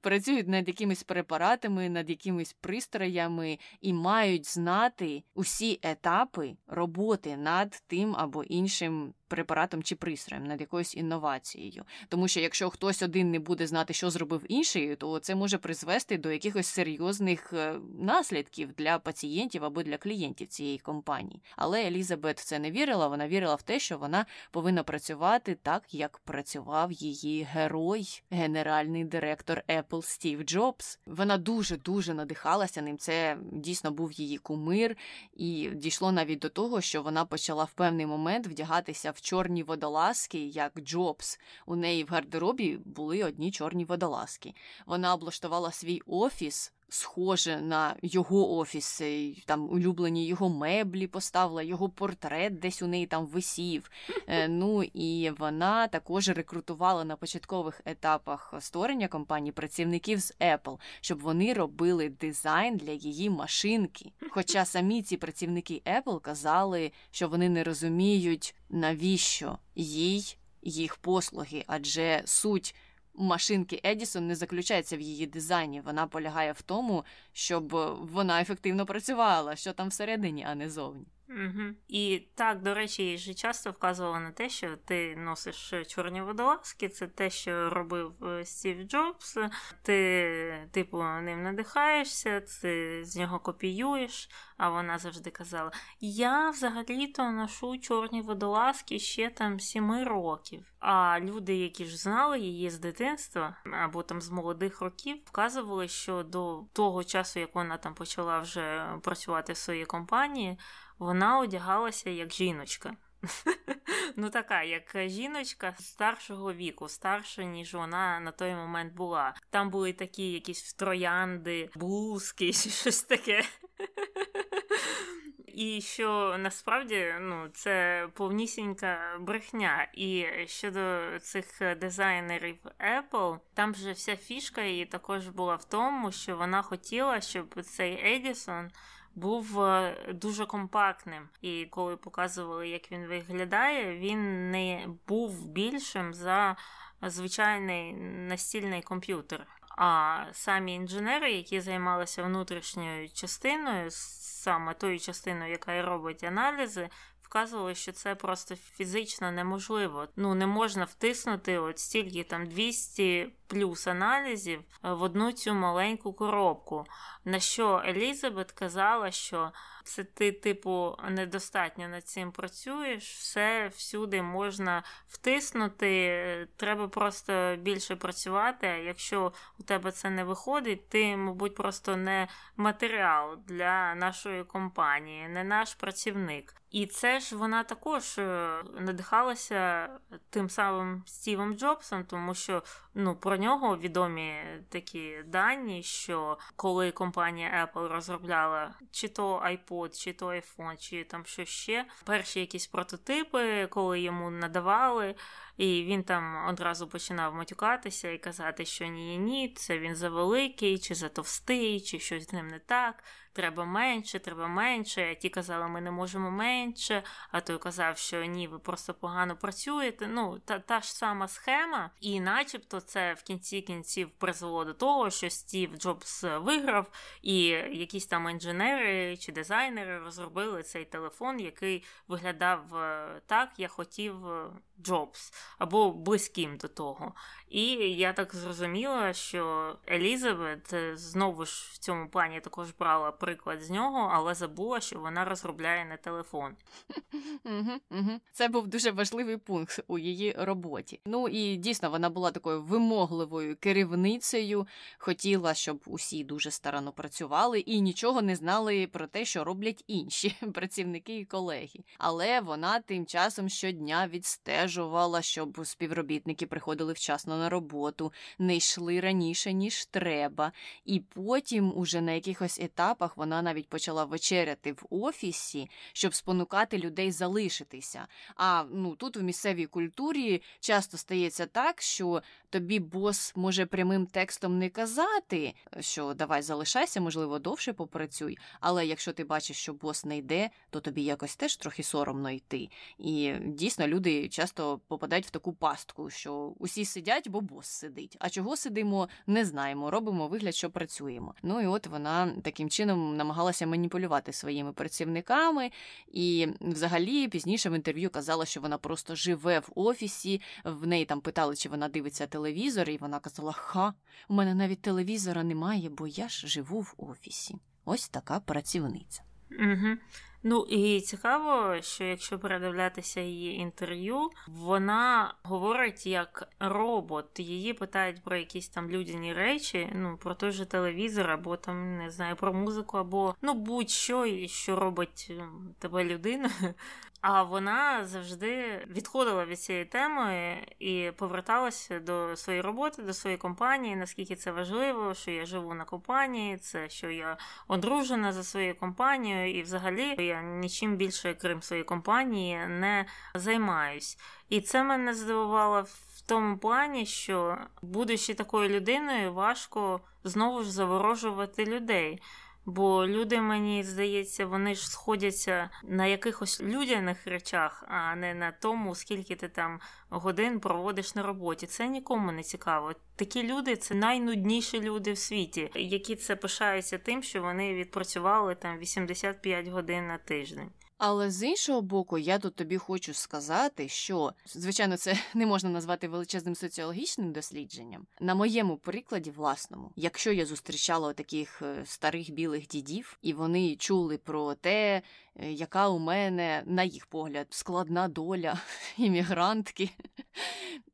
працюють над якимись препаратами, над якимись пристроями і мають знати усі етапи роботи над тим або іншим препаратом чи пристроєм, над якоюсь інновацією. Тому що якщо хтось один не буде знати, що зробив інший, то це може призвести до якихось серйозних наслідків для пацієнтів або для клієнтів цієї компанії. Але Елізабет в це не вірила, вона вірила в те, що вона повинна працювати так, як працював її герой, генеральний директор Apple Стів Джобс. Вона дуже-дуже надихалася ним, це дійсно був її кумир, і дійшло навіть до того, що вона почала в певний момент вдягатися в в чорні водолазки, як Джобс. У неї в гардеробі були одні чорні водолазки. Вона облаштувала свій офіс схоже на його офіс, там улюблені його меблі поставила, його портрет десь у неї там висів. Ну і вона також рекрутувала на початкових етапах створення компанії працівників з Apple, щоб вони робили дизайн для її машинки. Хоча самі ці працівники Apple казали, що вони не розуміють, навіщо їй їх послуги, адже суть машинки Едісон не заключається в її дизайні, вона полягає в тому, щоб вона ефективно працювала, що там всередині, а не зовні. Угу. І так, до речі, я ж часто вказувала на те, що ти носиш чорні водолазки, це те, що робив Стів Джобс, ти, типу, ним надихаєшся, ти з нього копіюєш, а вона завжди казала, я взагалі-то ношу чорні водолазки ще там сіми років. А люди, які ж знали її з дитинства, або там з молодих років, вказували, що до того часу, як вона там почала вже працювати в своїй компанії, вона одягалася як жіночка. Ну така, як жіночка старшого віку, старша, ніж вона на той момент була. Там були такі якісь троянди, блузки, щось таке. і що насправді ну, це повнісінька брехня. І щодо цих дизайнерів Apple, там же вся фішка її також була в тому, що вона хотіла, щоб цей Edison був дуже компактним. І коли показували, як він виглядає, він не був більшим за звичайний настільний комп'ютер. А самі інженери, які займалися внутрішньою частиною, саме тою частиною, яка і робить аналізи, вказували, що це просто фізично неможливо. Ну, не можна втиснути от стільки там двісті плюс аналізів в одну цю маленьку коробку. На що Елізабет казала, що це ти, типу, недостатньо над цим працюєш, все всюди можна втиснути, треба просто більше працювати, а якщо у тебе це не виходить, ти, мабуть, просто не матеріал для нашої компанії, не наш працівник. І це ж вона також надихалася тим самим Стівом Джобсом, тому що, ну, про нього відомі такі дані, що коли компанія Apple розробляла чи то iPod, чи то iPhone, чи там що ще, перші якісь прототипи, коли йому надавали, і він там одразу починав матюкатися і казати, що ні-ні-ні, це він завеликий, чи затовстий, чи щось з ним не так, треба менше, треба менше, а ті казали, ми не можемо менше, а той казав, що ні, ви просто погано працюєте, ну, та, та ж сама схема, і начебто це в кінці кінців призвело до того, що Стів Джобс виграв, і якісь там інженери чи дизайнери розробили цей телефон, який виглядав так, як хотів Джобс, або близьким до того. І я так зрозуміла, що Елізабет знову ж в цьому плані також брала приклад з нього, але забула, що вона розробляє не телефон. Це був дуже важливий пункт у її роботі. Ну і дійсно вона була такою вимогливою керівницею, хотіла, щоб усі дуже старанно працювали і нічого не знали про те, що роблять інші працівники і колеги. Але вона тим часом щодня відстежувала, щоб співробітники приходили вчасно на роботу, не йшли раніше, ніж треба. І потім уже на якихось етапах вона навіть почала вечеряти в офісі, щоб спонукати людей залишитися. А ну тут в місцевій культурі часто стається так, що тобі бос може прямим текстом не казати, що давай залишайся, можливо, довше попрацюй, але якщо ти бачиш, що бос не йде, то тобі якось теж трохи соромно йти. І дійсно люди часто попадають в таку пастку, що усі сидять, бо бос сидить. А чого сидимо, не знаємо, робимо вигляд, що працюємо. Ну і от вона таким чином намагалася маніпулювати своїми працівниками і взагалі пізніше в інтерв'ю казала, що вона просто живе в офісі, в неї там питали, чи вона дивиться телевізор, і вона казала, ха, у мене навіть телевізора немає, бо я ж живу в офісі. Ось така працівниця. Угу. Ну і цікаво, що якщо передивлятися її інтерв'ю, вона говорить як робот. Її питають про якісь там людяні речі, ну про той же телевізор, або там, не знаю, про музику, або ну будь-що, що робить тебе людина. А вона завжди відходила від цієї теми і поверталася до своєї роботи, до своєї компанії, наскільки це важливо, що я живу на компанії, це що я одружена за своєю компанією і взагалі я нічим більше, крім своєї компанії, не займаюсь. І це мене здивувало в тому плані, що, будучи такою людиною, важко знову ж заворожувати людей. Бо люди, мені здається, вони ж сходяться на якихось людяних речах, а не на тому, скільки ти там годин проводиш на роботі. Це нікому не цікаво. Такі люди – це найнудніші люди в світі, які це пишаються тим, що вони відпрацювали там вісімдесят п'ять годин на тиждень. Але з іншого боку, я тут тобі хочу сказати, що, звичайно, це не можна назвати величезним соціологічним дослідженням. На моєму прикладі власному, якщо я зустрічала таких старих білих дідів, і вони чули про те, яка у мене, на їх погляд, складна доля іммігрантки,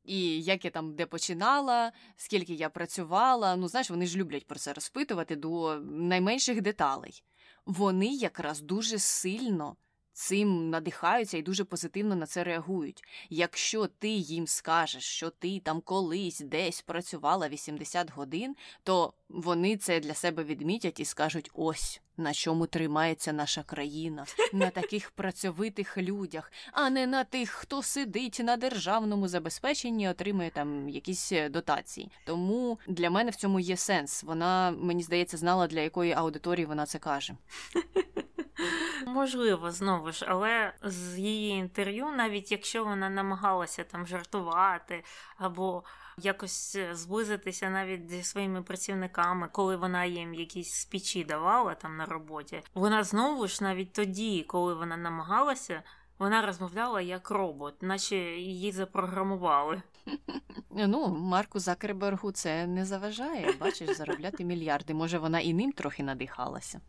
і як я там де починала, скільки я працювала, ну, знаєш, вони ж люблять про це розпитувати до найменших деталей. Вони якраз дуже сильно цим надихаються і дуже позитивно на це реагують. Якщо ти їм скажеш, що ти там колись десь працювала вісімдесят годин, то вони це для себе відмітять і скажуть: ось на чому тримається наша країна, на таких працьовитих людях, а не на тих, хто сидить на державному забезпеченні і отримує там якісь дотації. Тому для мене в цьому є сенс. Вона, мені здається, знала, для якої аудиторії вона це каже. Можливо, знову ж, але з її інтерв'ю, навіть якщо вона намагалася там жартувати або якось зблизитися навіть зі своїми працівниками, коли вона їм якісь спічі давала там на роботі, вона знову ж навіть тоді, коли вона намагалася, вона розмовляла як робот, наче її запрограмували. Ну, Марку Закербергу це не заважає, бачиш, заробляти мільярди. Може, вона і ним трохи надихалася.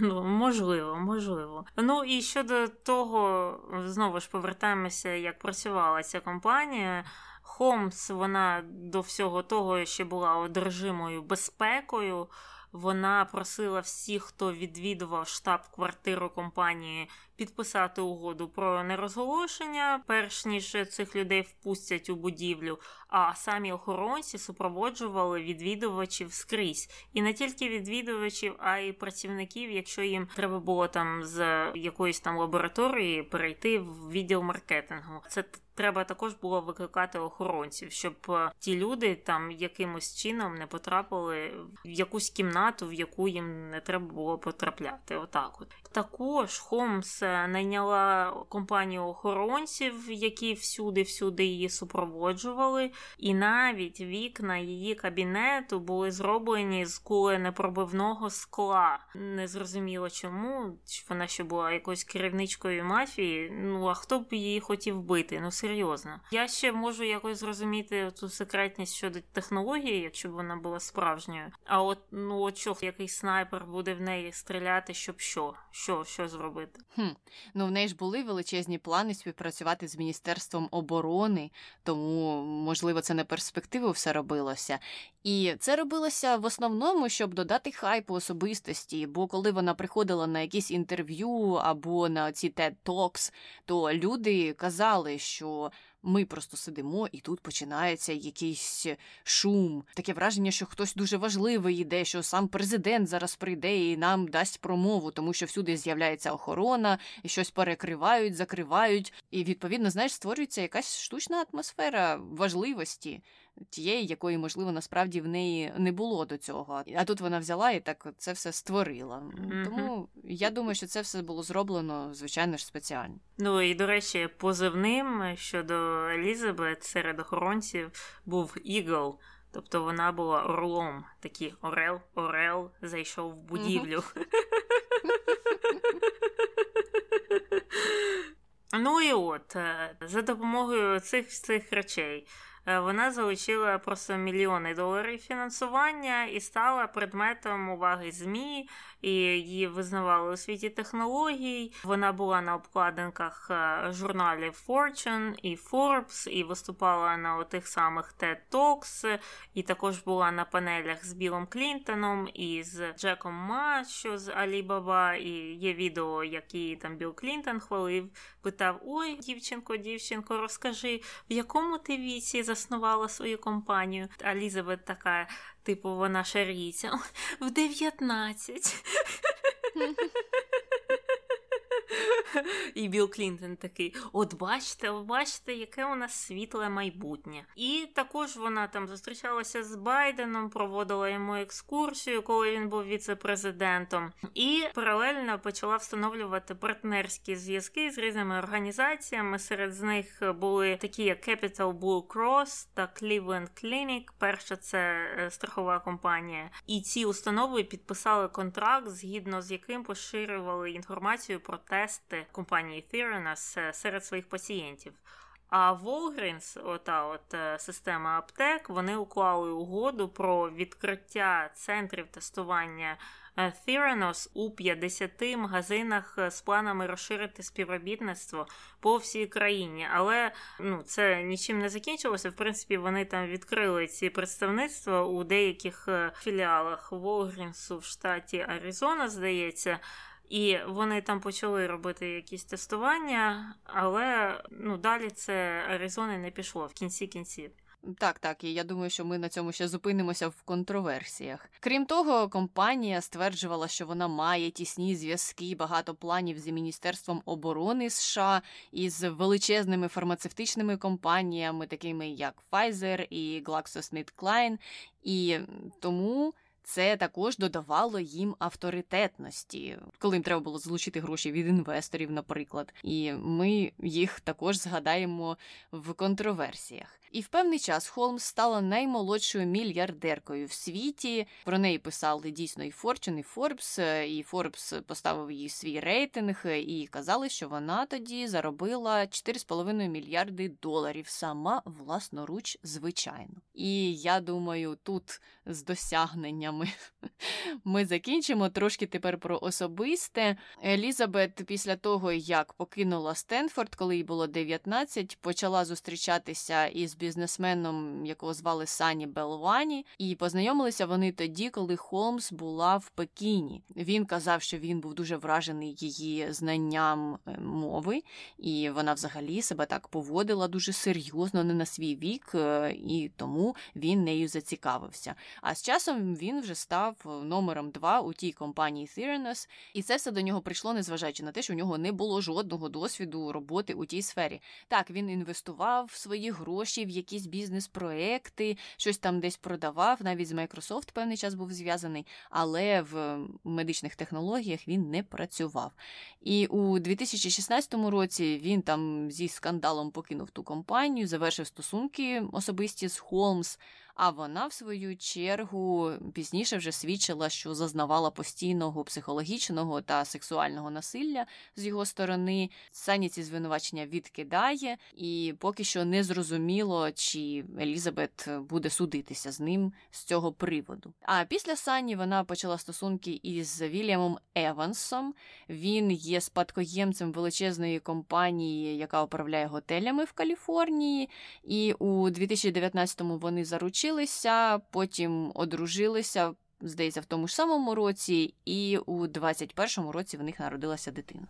Ну, можливо, можливо. Ну, і щодо того, знову ж повертаємося, як працювала ця компанія. Холмс, вона до всього того ще була одержимою безпекою. Вона просила всіх, хто відвідував штаб-квартиру компанії, підписати угоду про нерозголошення, перш ніж цих людей впустять у будівлю, а самі охоронці супроводжували відвідувачів скрізь. І не тільки відвідувачів, а й працівників, якщо їм треба було там з якоїсь там лабораторії перейти в відділ маркетингу. Це треба також було викликати охоронців, щоб ті люди там якимось чином не потрапили в якусь кімнату, в яку їм не треба було потрапляти. Отак от. Також Холмс найняла компанію охоронців, які всюди-всюди її супроводжували, і навіть вікна її кабінету були зроблені з куленепробивного скла. Не зрозуміло чому, вона ще була якоюсь керівничкою мафії, ну а хто б її хотів вбити, ну серйозно. Я ще можу якось зрозуміти цю секретність щодо технології, якщо б вона була справжньою, а от, ну от що, який снайпер буде в неї стріляти, щоб що? Що, що зробити? Хм. Ну, в неї ж були величезні плани співпрацювати з Міністерством оборони, тому, можливо, це на перспективу все робилося. І це робилося в основному, щоб додати хайпу особистості, бо коли вона приходила на якісь інтерв'ю або на ці TED Talks, то люди казали, що ми просто сидимо, і тут починається якийсь шум. Таке враження, що хтось дуже важливий йде, що сам президент зараз прийде і нам дасть промову, тому що всюди з'являється охорона, і щось перекривають, закривають. І, відповідно, знаєш, створюється якась штучна атмосфера важливості, тієї, якої, можливо, насправді в неї не було до цього. А тут вона взяла і так це все створила. Mm-hmm. Тому я думаю, що це все було зроблено, звичайно ж, спеціально. Ну і, до речі, позивним щодо Елізабет серед охоронців був «Eagle». Тобто вона була орлом. Такий орел, орел зайшов в будівлю. Mm-hmm. Ну і от, за допомогою цих цих речей вона залучила просто мільйони доларів фінансування і стала предметом уваги ЗМІ, і її визнавали у світі технологій. Вона була на обкладинках журналів Fortune і Forbes, і виступала на тих самих TED Talks, і також була на панелях з Білом Клінтоном і з Джеком Ма, що з Alibaba, і є відео, як її там Білл Клінтон хвалив, питав: ой, дівчинко, дівчинко, розкажи, в якому ти віці заснувала свою компанію? Елізабет така, типу, вона шаріється. В дев'ятнадцять. І Білл Клінтон такий: от бачите, от бачите, яке у нас світле майбутнє. І також вона там зустрічалася з Байденом, проводила йому екскурсію, коли він був віце-президентом. І паралельно почала встановлювати партнерські зв'язки з різними організаціями. Серед них були такі, як Capital Blue Cross та Cleveland Clinic. Перша це страхова компанія. І ці установи підписали контракт, згідно з яким поширювали інформацію про тести компанії Theranos серед своїх пацієнтів. А Walgreens, ота от система аптек, вони уклали угоду про відкриття центрів тестування Theranos у п'ятдесяти магазинах з планами розширити співробітництво по всій країні. Але ну, це нічим не закінчилося. В принципі, вони там відкрили ці представництва у деяких філіалах Walgreens в штаті Аризона, здається. І вони там почали робити якісь тестування, але ну, далі це Аризони не пішло в кінці кінців. Так, так, і я думаю, що ми на цьому ще зупинимося в контроверсіях. Крім того, компанія стверджувала, що вона має тісні зв'язки, багато планів з Міністерством оборони США і з величезними фармацевтичними компаніями, такими як Pfizer і GlaxoSmithKline, і тому... Це також додавало їм авторитетності, коли їм треба було залучити гроші від інвесторів, наприклад. І ми їх також згадаємо в контроверсіях. І в певний час Холмс стала наймолодшою мільярдеркою в світі. Про неї писали дійсно і Fortune, і Forbes, і Forbes поставив їй свій рейтинг, і казали, що вона тоді заробила чотири з половиною мільярди доларів сама власноруч, звичайно. І я думаю, тут з досягненнями ми закінчимо. Трошки тепер про особисте. Елізабет після того, як покинула Стенфорд, коли їй було дев'ятнадцять, почала зустрічатися із бізнесменом, якого звали Санні Балвані, і познайомилися вони тоді, коли Холмс була в Пекіні. Він казав, що він був дуже вражений її знанням мови, і вона взагалі себе так поводила дуже серйозно, не на свій вік, і тому він нею зацікавився. А з часом він вже став номером два у тій компанії Theranos, і це все до нього прийшло, незважаючи на те, що у нього не було жодного досвіду роботи у тій сфері. Так, він інвестував свої гроші в якісь бізнес-проекти, щось там десь продавав, навіть з Microsoft певний час був зв'язаний, але в медичних технологіях він не працював. І у дві тисячі шістнадцятому році він там зі скандалом покинув ту компанію, завершив стосунки особисті з Холмс, а вона, в свою чергу, пізніше вже свідчила, що зазнавала постійного психологічного та сексуального насилля з його сторони. Санні ці звинувачення відкидає, і поки що не зрозуміло, чи Елізабет буде судитися з ним з цього приводу. А після Санні вона почала стосунки із Вільямом Евансом. Він є спадкоємцем величезної компанії, яка управляє готелями в Каліфорнії, і у дві тисячі дев'ятнадцятому вони заручили, потім одружилися, здається, в тому ж самому році, і у двадцять першому році в них народилася дитина.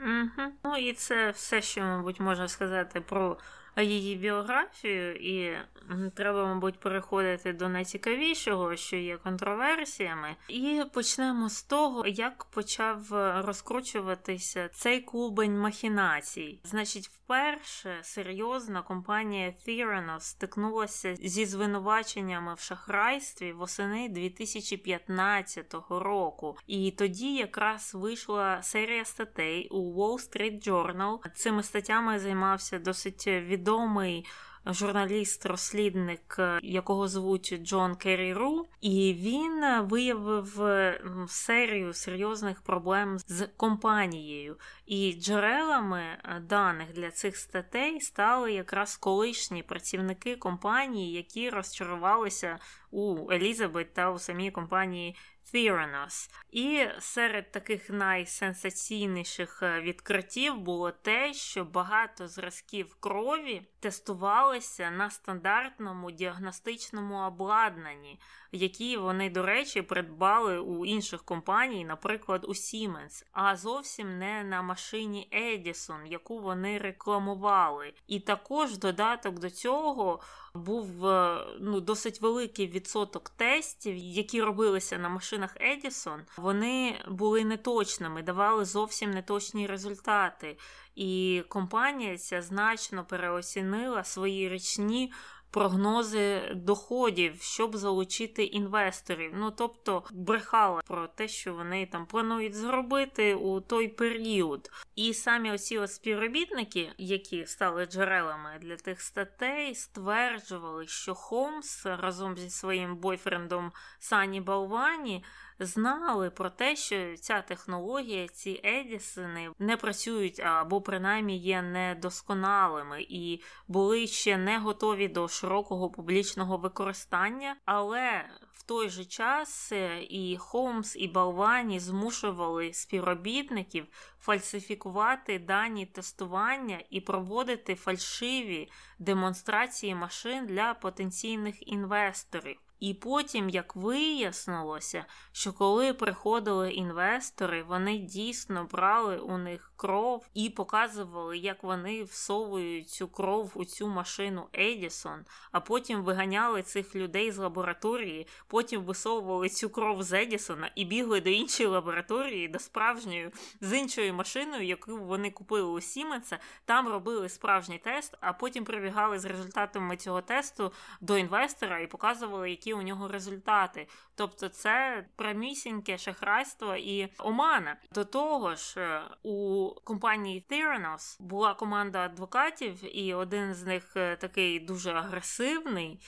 Угу. Ну і це все, що, мабуть, можна сказати про її біографію, і треба, мабуть, переходити до найцікавішого, що є контроверсіями. І почнемо з того, як почав розкручуватися цей клубень махінацій. Значить, вперше серйозно компанія Theranos стикнулася зі звинуваченнями в шахрайстві восени дві тисячі п'ятнадцятого року. І тоді якраз вийшла серія статей у Wall Street Journal. Цими статтями займався досить відомий Відомий журналіст-розслідник, якого звуть Джон Керріру, і він виявив серію серйозних проблем з компанією. І джерелами даних для цих статей стали якраз колишні працівники компанії, які розчарувалися у Елізабет та у самій компанії Theranos. І серед таких найсенсаційніших відкриттів було те, що багато зразків крові тестувалися на стандартному діагностичному обладнанні, які вони, до речі, придбали у інших компаній, наприклад, у Siemens, а зовсім не на машині Edison, яку вони рекламували. І також додаток до цього був ну, досить великий відсоток тестів, які робилися на машинах Edison. Вони були неточними, давали зовсім неточні результати. І компанія ця значно переоцінила свої річні прогнози доходів, щоб залучити інвесторів. Ну, тобто, брехала про те, що вони там планують зробити у той період. І самі оці ось співробітники, які стали джерелами для тих статей, стверджували, що Холмс разом зі своїм бойфрендом Санні Балвані знали про те, що ця технологія, ці Едісони не працюють або принаймні є недосконалими і були ще не готові до широкого публічного використання, але в той же час і Холмс, і Балвані змушували співробітників фальсифікувати дані тестування і проводити фальшиві демонстрації машин для потенційних інвесторів. І потім, як вияснилося, що коли приходили інвестори, вони дійсно брали у них кров і показували, як вони всовують цю кров у цю машину Едісон, а потім виганяли цих людей з лабораторії, потім висовували цю кров з Едісона і бігли до іншої лабораторії, до справжньої, з іншою машиною, яку вони купили у Сіменса, там робили справжній тест, а потім прибігали з результатами цього тесту до інвестора і показували, які у нього результати. Тобто це прямісіньке шахрайство і омана. До того ж, у компанії Theranos була команда адвокатів, і один з них такий дуже агресивний,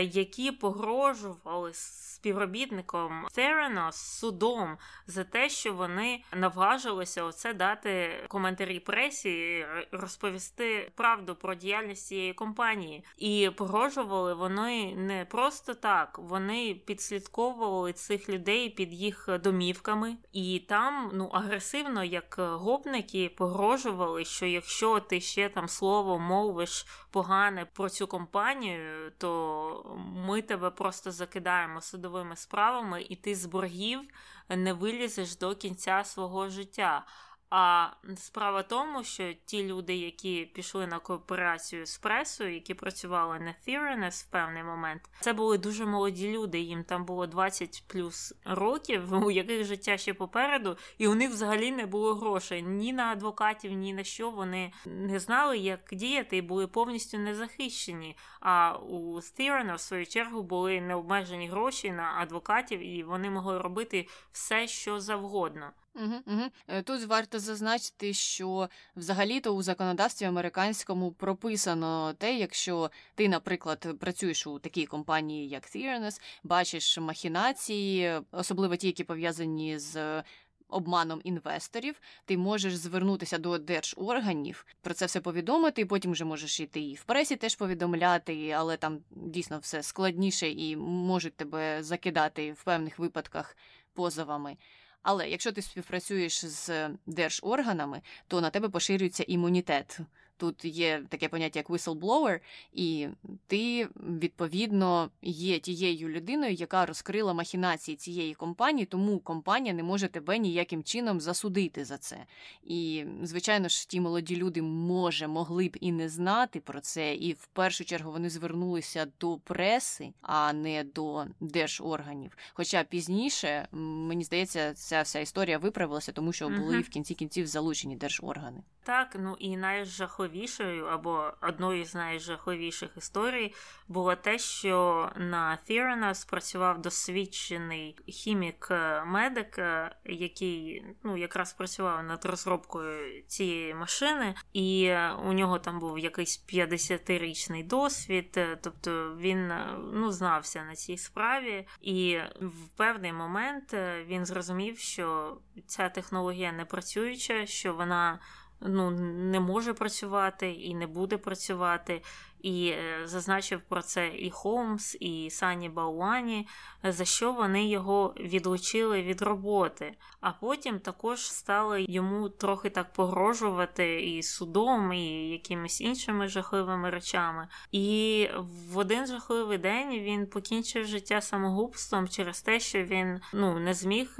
які погрожували співробітникам Theranos судом за те, що вони наважилися оце дати коментарі пресі, розповісти правду про діяльність цієї компанії. І погрожували вони не просто так, вони підслідковували цих людей під їх домівками. І там, ну, агресивно, як гопники, погрожували, що якщо ти ще там слово мовиш погане про цю компанію, то ми тебе просто закидаємо судовими справами, і ти з боргів не вилізеш до кінця свого життя. А справа в тому, що ті люди, які пішли на кооперацію з пресою, які працювали на Theranos в певний момент, це були дуже молоді люди, їм там було двадцять плюс років, у яких життя ще попереду, і у них взагалі не було грошей ні на адвокатів, ні на що, вони не знали, як діяти, і були повністю незахищені. А у Theranos, в свою чергу, були необмежені гроші на адвокатів, і вони могли робити все, що завгодно. Угу, угу. Тут варто зазначити, що взагалі-то у законодавстві американському прописано те, якщо ти, наприклад, працюєш у такій компанії, як Theranos, бачиш махінації, особливо ті, які пов'язані з обманом інвесторів, ти можеш звернутися до держорганів, про це все повідомити, потім вже можеш йти і в пресі теж повідомляти, але там дійсно все складніше і можуть тебе закидати в певних випадках позовами. Але якщо ти співпрацюєш з держорганами, то на тебе поширюється імунітет. Тут є таке поняття як whistleblower, і ти, відповідно, є тією людиною, яка розкрила махінації цієї компанії, тому компанія не може тебе ніяким чином засудити за це. І, звичайно ж, ті молоді люди, може, могли б і не знати про це, і в першу чергу вони звернулися до преси, а не до держорганів. Хоча пізніше, мені здається, ця вся історія виправилася, тому що були в кінці кінців залучені держоргани. Так, ну і найжахливіше Найжахливішою, або одною з найжахливіших історій було те, що на Theranos працював досвідчений хімік-медик, який, ну, якраз працював над розробкою цієї машини, і у нього там був якийсь п'ятдесятирічний досвід, тобто він, ну, знався на цій справі, і в певний момент він зрозумів, що ця технологія не працююча, що вона, ну, не може працювати і не буде працювати. І зазначив про це і Холмс, і Санні Балуані, за що вони його відлучили від роботи. А потім також стали йому трохи так погрожувати і судом, і якимись іншими жахливими речами. І в один жахливий день він покінчив життя самогубством через те, що він, ну, не зміг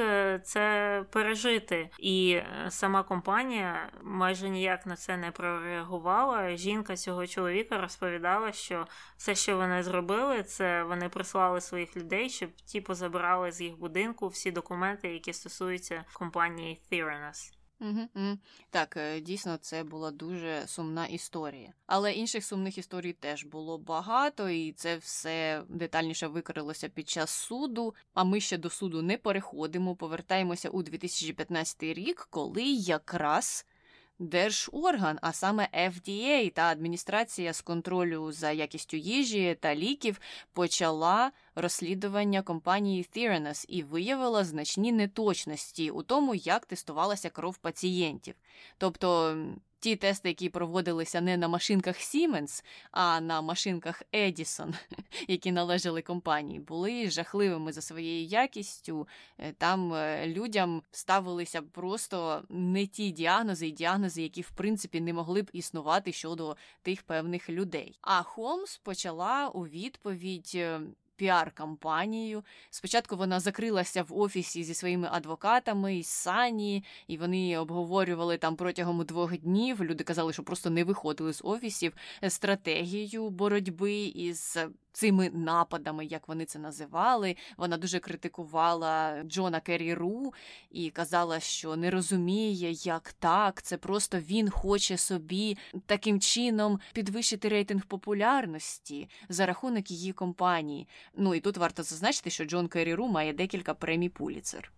це пережити. І сама компанія майже ніяк на це не прореагувала. Жінка цього чоловіка розповідала, що все, що вони зробили, це вони прислали своїх людей, щоб ті позабирали з їх будинку всі документи, які стосуються компанії Theranos. Угу, угу. Так, дійсно, це була дуже сумна історія. Але інших сумних історій теж було багато, і це все детальніше викрилося під час суду. А ми ще до суду не переходимо, повертаємося у дві тисячі п'ятнадцятий рік, коли якраз держорган, а саме Еф Ді Ей та адміністрація з контролю за якістю їжі та ліків почала розслідування компанії Theranos і виявила значні неточності у тому, як тестувалася кров пацієнтів. Тобто ті тести, які проводилися не на машинках Siemens, а на машинках Edison, які належали компанії, були жахливими за своєю якістю. Там людям ставилися просто не ті діагнози і діагнози, які, в принципі, не могли б існувати щодо тих певних людей. А Холмс почала у відповідь піар-кампанією. Спочатку вона закрилася в офісі зі своїми адвокатами із Сані, і вони обговорювали там протягом двох днів, люди казали, що просто не виходили з офісів, стратегію боротьби із цими нападами, як вони це називали. Вона дуже критикувала Джона Керріру і казала, що не розуміє, як так, це просто він хоче собі таким чином підвищити рейтинг популярності за рахунок її компанії. Ну і тут варто зазначити, що Джон Керріру має декілька премій Пуліцер.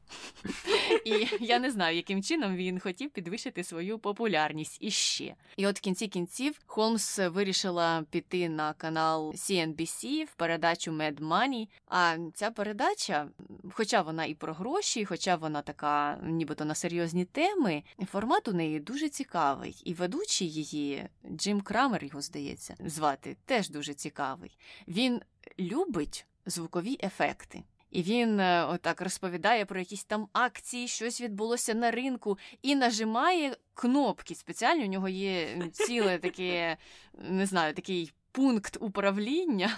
І я не знаю, яким чином він хотів підвищити свою популярність іще. І от в кінці кінців Холмс вирішила піти на канал Сі Ен Бі Сі в передачу Mad Money. А ця передача, хоча вона і про гроші, хоча вона така нібито на серйозні теми, формат у неї дуже цікавий. І ведучий її, Джим Крамер його, здається, звати, теж дуже цікавий. Він любить звукові ефекти. І він отак розповідає про якісь там акції, щось відбулося на ринку, і нажимає кнопки спеціально. У нього є ціле таке, не знаю, такий пункт управління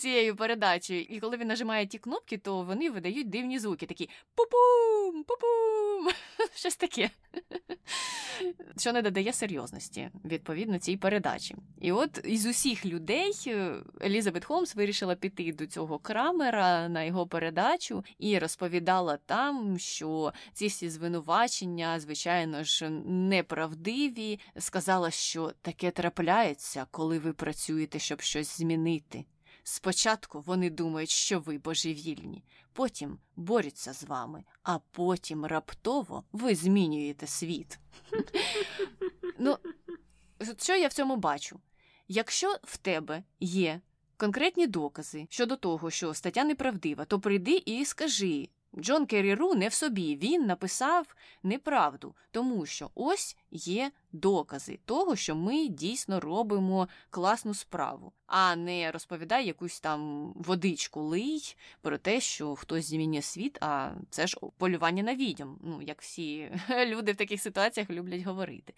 цією передачею. І коли він нажимає ті кнопки, то вони видають дивні звуки. Такі пу-пум, пу-пум, щось таке. Що не додає серйозності, відповідно, цій передачі. І от із усіх людей Елізабет Холмс вирішила піти до цього Крамера на його передачу і розповідала там, що ці всі звинувачення, звичайно ж, неправдиві. Сказала, що таке трапляється, коли ви працюєте, щоб щось змінити. Спочатку вони думають, що ви божевільні, потім борються з вами, а потім раптово ви змінюєте світ. Ну, що я в цьому бачу? Якщо в тебе є конкретні докази щодо того, що стаття неправдива, то прийди і скажи: Джон Керріру не в собі, він написав неправду, тому що ось є докази того, що ми дійсно робимо класну справу, а не розповідай якусь там водичку лий про те, що хтось змінює світ, а це ж полювання на відьом, ну, як всі люди в таких ситуаціях люблять говорити.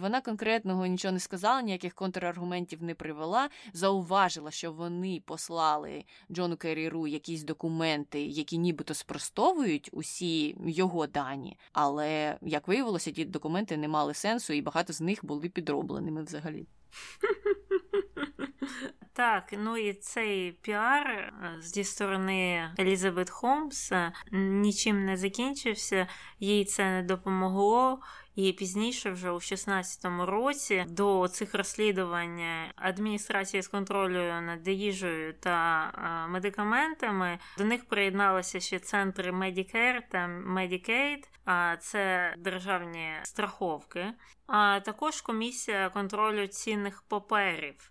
Вона конкретного нічого не сказала, ніяких контраргументів не привела, зауважила, що вони послали Джону Керріру якісь документи, які нібито спростовують усі його дані, але, як виявилося, ті документи не мали сенсу, і багато з них були підробленими взагалі. Так, ну і цей піар зі сторони Елізабет Холмс нічим не закінчився, їй це не допомогло, і пізніше, вже у шістнадцятому році, до цих розслідувань адміністрації з контролю над їжею та медикаментами, до них приєдналися ще центри Medicare та Medicaid, а це державні страховки, а також комісія контролю цінних паперів.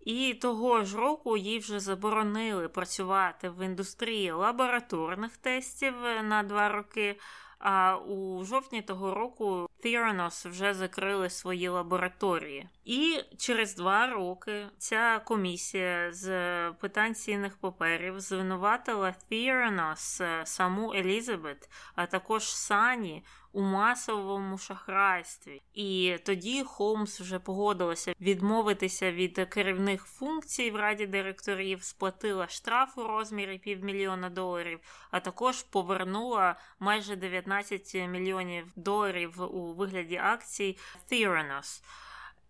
І того ж року їй вже заборонили працювати в індустрії лабораторних тестів на два роки, а у жовтні того року Theranos вже закрили свої лабораторії. І через два роки ця комісія з питань цінних паперів звинуватила Theranos, саму Елізабет, а також Сані у масовому шахрайстві. І тоді Холмс вже погодилася відмовитися від керівних функцій в Раді директорів, сплатила штраф у розмірі півмільйона доларів, а також повернула майже дев'ятнадцять мільйонів доларів у вигляді акцій Theranos.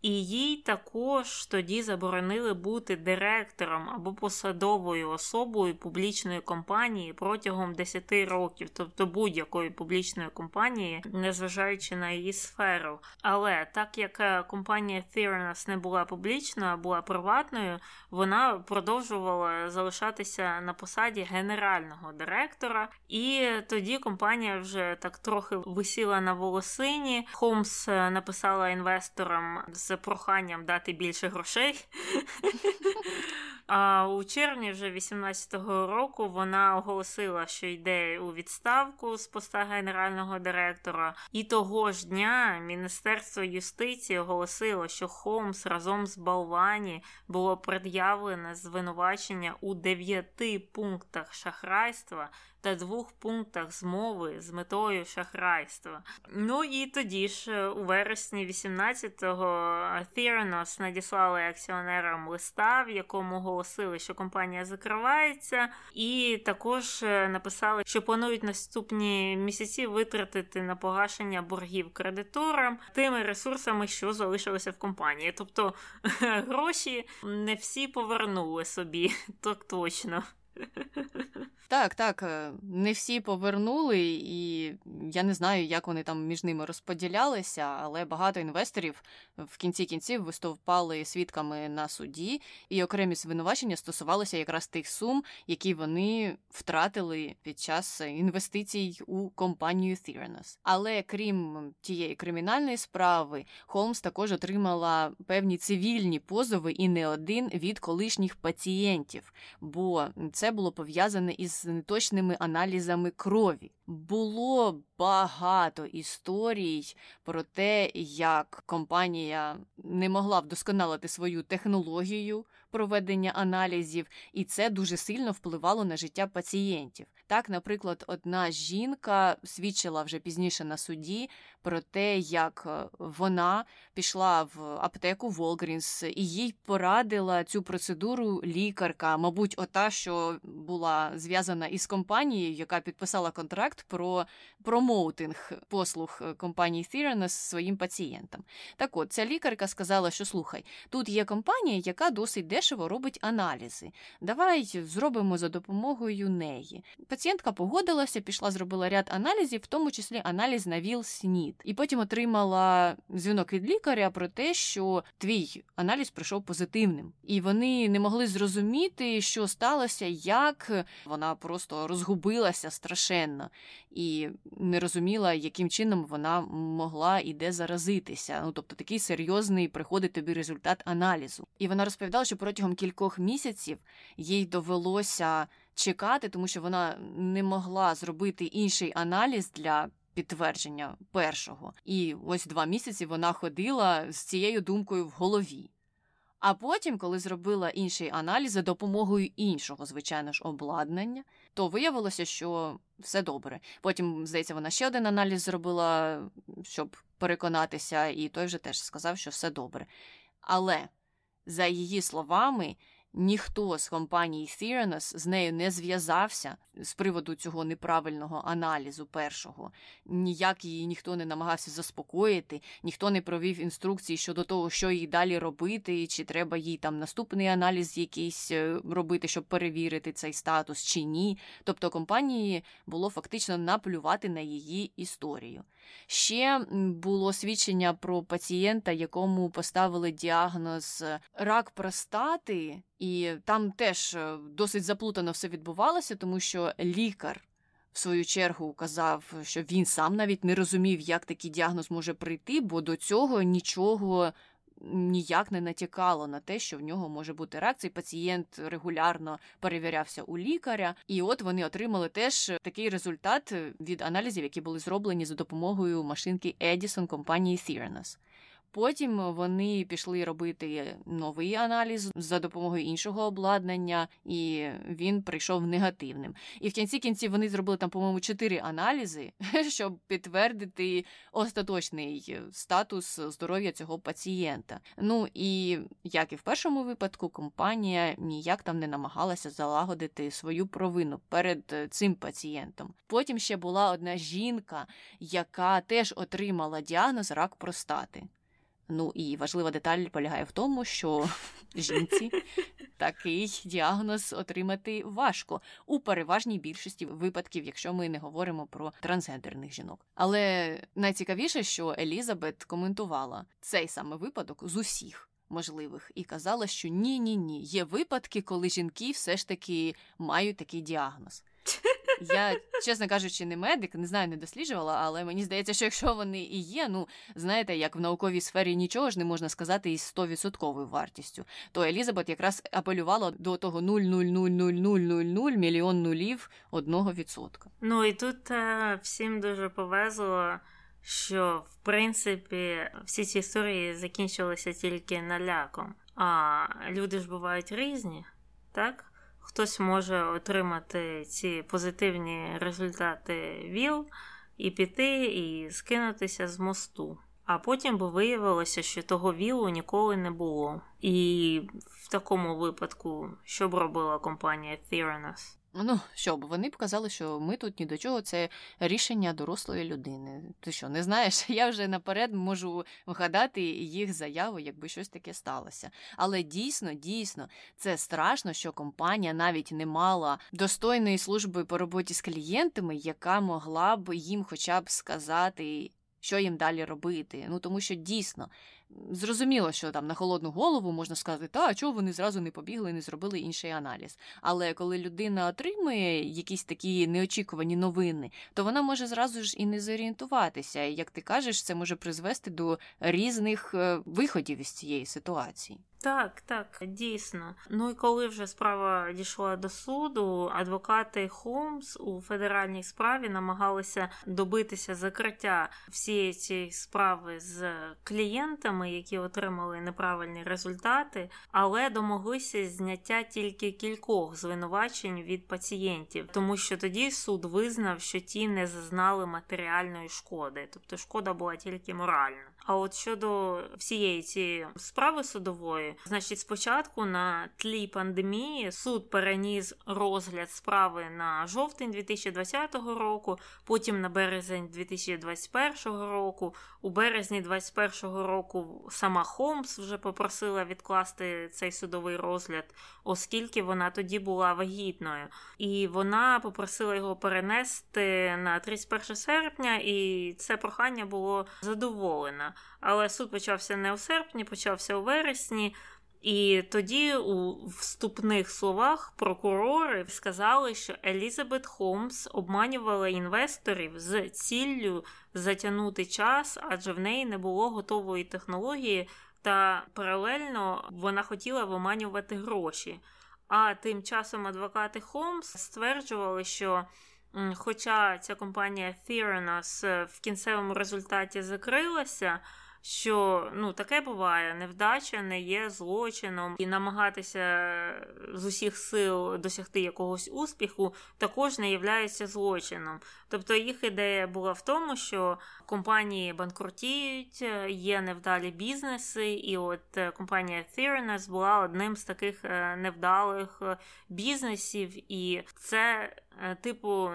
І їй також тоді заборонили бути директором або посадовою особою публічної компанії протягом десять років, тобто будь-якої публічної компанії, незважаючи на її сферу. Але так як компанія Theranos не була публічною, а була приватною, вона продовжувала залишатися на посаді генерального директора, і тоді компанія вже так трохи висіла на волосині. Холмс написала інвесторам з з проханням дати більше грошей. А у червні вже вісімнадцятого року вона оголосила, що йде у відставку з поста генерального директора. І того ж дня Міністерство юстиції оголосило, що Холмс разом з Балвані було пред'явлене звинувачення у дев'яти пунктах шахрайства та двох пунктах змови з метою шахрайства. Ну і тоді ж, у вересні вісімнадцятого, Theranos надіслали акціонерам листа, в якому оголосили, що компанія закривається, і також написали, що планують наступні місяці витратити на погашення боргів кредиторам тими ресурсами, що залишилися в компанії. Тобто гроші не всі повернули собі, так точно. Так, так, не всі повернули, і я не знаю, як вони там між ними розподілялися, але багато інвесторів в кінці кінців виступали свідками на суді, і окремі звинувачення стосувалися якраз тих сум, які вони втратили під час інвестицій у компанію Theranos. Але крім тієї кримінальної справи, Холмс також отримала певні цивільні позови і не один від колишніх пацієнтів, бо це було пов'язане із неточними аналізами крові. Було багато історій про те, як компанія не могла вдосконалити свою технологію проведення аналізів, і це дуже сильно впливало на життя пацієнтів. Так, наприклад, одна жінка свідчила вже пізніше на суді про те, як вона пішла в аптеку Walgreens і їй порадила цю процедуру лікарка, мабуть, ота, що була зв'язана із компанією, яка підписала контракт про промоутинг послуг компанії Theranos своїм пацієнтам. Так от, ця лікарка сказала, що слухай, тут є компанія, яка досить дешево робить аналізи. Давай зробимо за допомогою неї. Пацієнтка погодилася, пішла, зробила ряд аналізів, в тому числі аналіз на ВІЛ-СНІД. І потім отримала дзвінок від лікаря про те, що твій аналіз прийшов позитивним. І вони не могли зрозуміти, що сталося, як вона просто розгубилася страшенно. І не розуміла, яким чином вона могла і де заразитися. Ну, тобто такий серйозний приходить тобі результат аналізу. І вона розповідала, що протягом кількох місяців їй довелося чекати, тому що вона не могла зробити інший аналіз для підтвердження першого. І ось два місяці вона ходила з цією думкою в голові. А потім, коли зробила інший аналіз за допомогою іншого, звичайно ж, обладнання, то виявилося, що все добре. Потім, здається, вона ще один аналіз зробила, щоб переконатися, і той вже теж сказав, що все добре. Але, за її словами, ніхто з компанії Theranos з нею не зв'язався з приводу цього неправильного аналізу першого. Ніяк її ніхто не намагався заспокоїти, ніхто не провів інструкції щодо того, що їй далі робити, чи треба їй там наступний аналіз якийсь робити, щоб перевірити цей статус, чи ні. Тобто компанії було фактично наплювати на її історію. Ще було свідчення про пацієнта, якому поставили діагноз рак простати, і там теж досить заплутано все відбувалося, тому що лікар, в свою чергу, казав, що він сам навіть не розумів, як такий діагноз може прийти, бо до цього нічого ніяк не натякало на те, що в нього може бути рак. Цей пацієнт регулярно перевірявся у лікаря, і от вони отримали теж такий результат від аналізів, які були зроблені за допомогою машинки Edison компанії Theranos. Потім вони пішли робити новий аналіз за допомогою іншого обладнання, і він прийшов негативним. І в кінці кінців вони зробили там, по-моєму, чотири аналізи, щоб підтвердити остаточний статус здоров'я цього пацієнта. Ну і, як і в першому випадку, компанія ніяк там не намагалася залагодити свою провину перед цим пацієнтом. Потім ще була одна жінка, яка теж отримала діагноз рак простати. Ну і важлива деталь полягає в тому, що жінці такий діагноз отримати важко у переважній більшості випадків, якщо ми не говоримо про трансгендерних жінок. Але найцікавіше, що Елізабет коментувала цей саме випадок з усіх можливих і казала, що ні-ні-ні, є випадки, коли жінки все ж таки мають такий діагноз. Я, чесно кажучи, не медик, не знаю, не досліджувала, але мені здається, що якщо вони і є, ну, знаєте, як в науковій сфері нічого ж не можна сказати із сто відсотків вартістю, то Елізабет якраз апелювала до того нуль нуль нуль нуль нуль нуль мільйон нулів одного відсотка. Ну, і тут а, всім дуже повезло, що, в принципі, всі ці історії закінчилися тільки наляком. А люди ж бувають різні, так? Хтось може отримати ці позитивні результати ВІЛ і піти, і скинутися з мосту. А потім би виявилося, що того вілу ніколи не було. І в такому випадку, що б робила компанія Theranos? Ну, що б, вони б казали, що ми тут ні до чого, це рішення дорослої людини. Ти що, не знаєш? Я вже наперед можу вгадати їх заяву, якби щось таке сталося. Але дійсно, дійсно, це страшно, що компанія навіть не мала достойної служби по роботі з клієнтами, яка могла б їм хоча б сказати, що їм далі робити. Ну, тому що дійсно, зрозуміло, що там на холодну голову можна сказати, та, чого вони зразу не побігли і не зробили інший аналіз. Але коли людина отримує якісь такі неочікувані новини, то вона може зразу ж і не зорієнтуватися. І, як ти кажеш, це може призвести до різних виходів із цієї ситуації. Так, так, дійсно. Ну і коли вже справа дійшла до суду, адвокати Холмс у федеральній справі намагалися добитися закриття всієї цієї справи з клієнтами, які отримали неправильні результати, але домоглися зняття тільки кількох звинувачень від пацієнтів, тому що тоді суд визнав, що ті не зазнали матеріальної шкоди, тобто шкода була тільки моральна. А от щодо всієї цієї справи судової, значить, спочатку на тлі пандемії суд переніс розгляд справи на жовтень дві тисячі двадцятого року, потім на березень дві тисячі двадцять першого року. У березні двадцять першого року сама Холмс вже попросила відкласти цей судовий розгляд, оскільки вона тоді була вагітною. І вона попросила його перенести на тридцять перше серпня, і це прохання було задоволено. Але суд почався не у серпні, почався у вересні. І тоді у вступних словах прокурори сказали, що Елізабет Холмс обманювала інвесторів з ціллю затягнути час, адже в неї не було готової технології, та паралельно вона хотіла виманювати гроші. А тим часом адвокати Холмс стверджували, що хоча ця компанія Theranos в кінцевому результаті закрилася, що, ну, таке буває, невдача не є злочином, і намагатися з усіх сил досягти якогось успіху також не являється злочином. Тобто їх ідея була в тому, що компанії банкрутіють, є невдалі бізнеси, і от компанія Theranos була одним з таких невдалих бізнесів, і це, типу,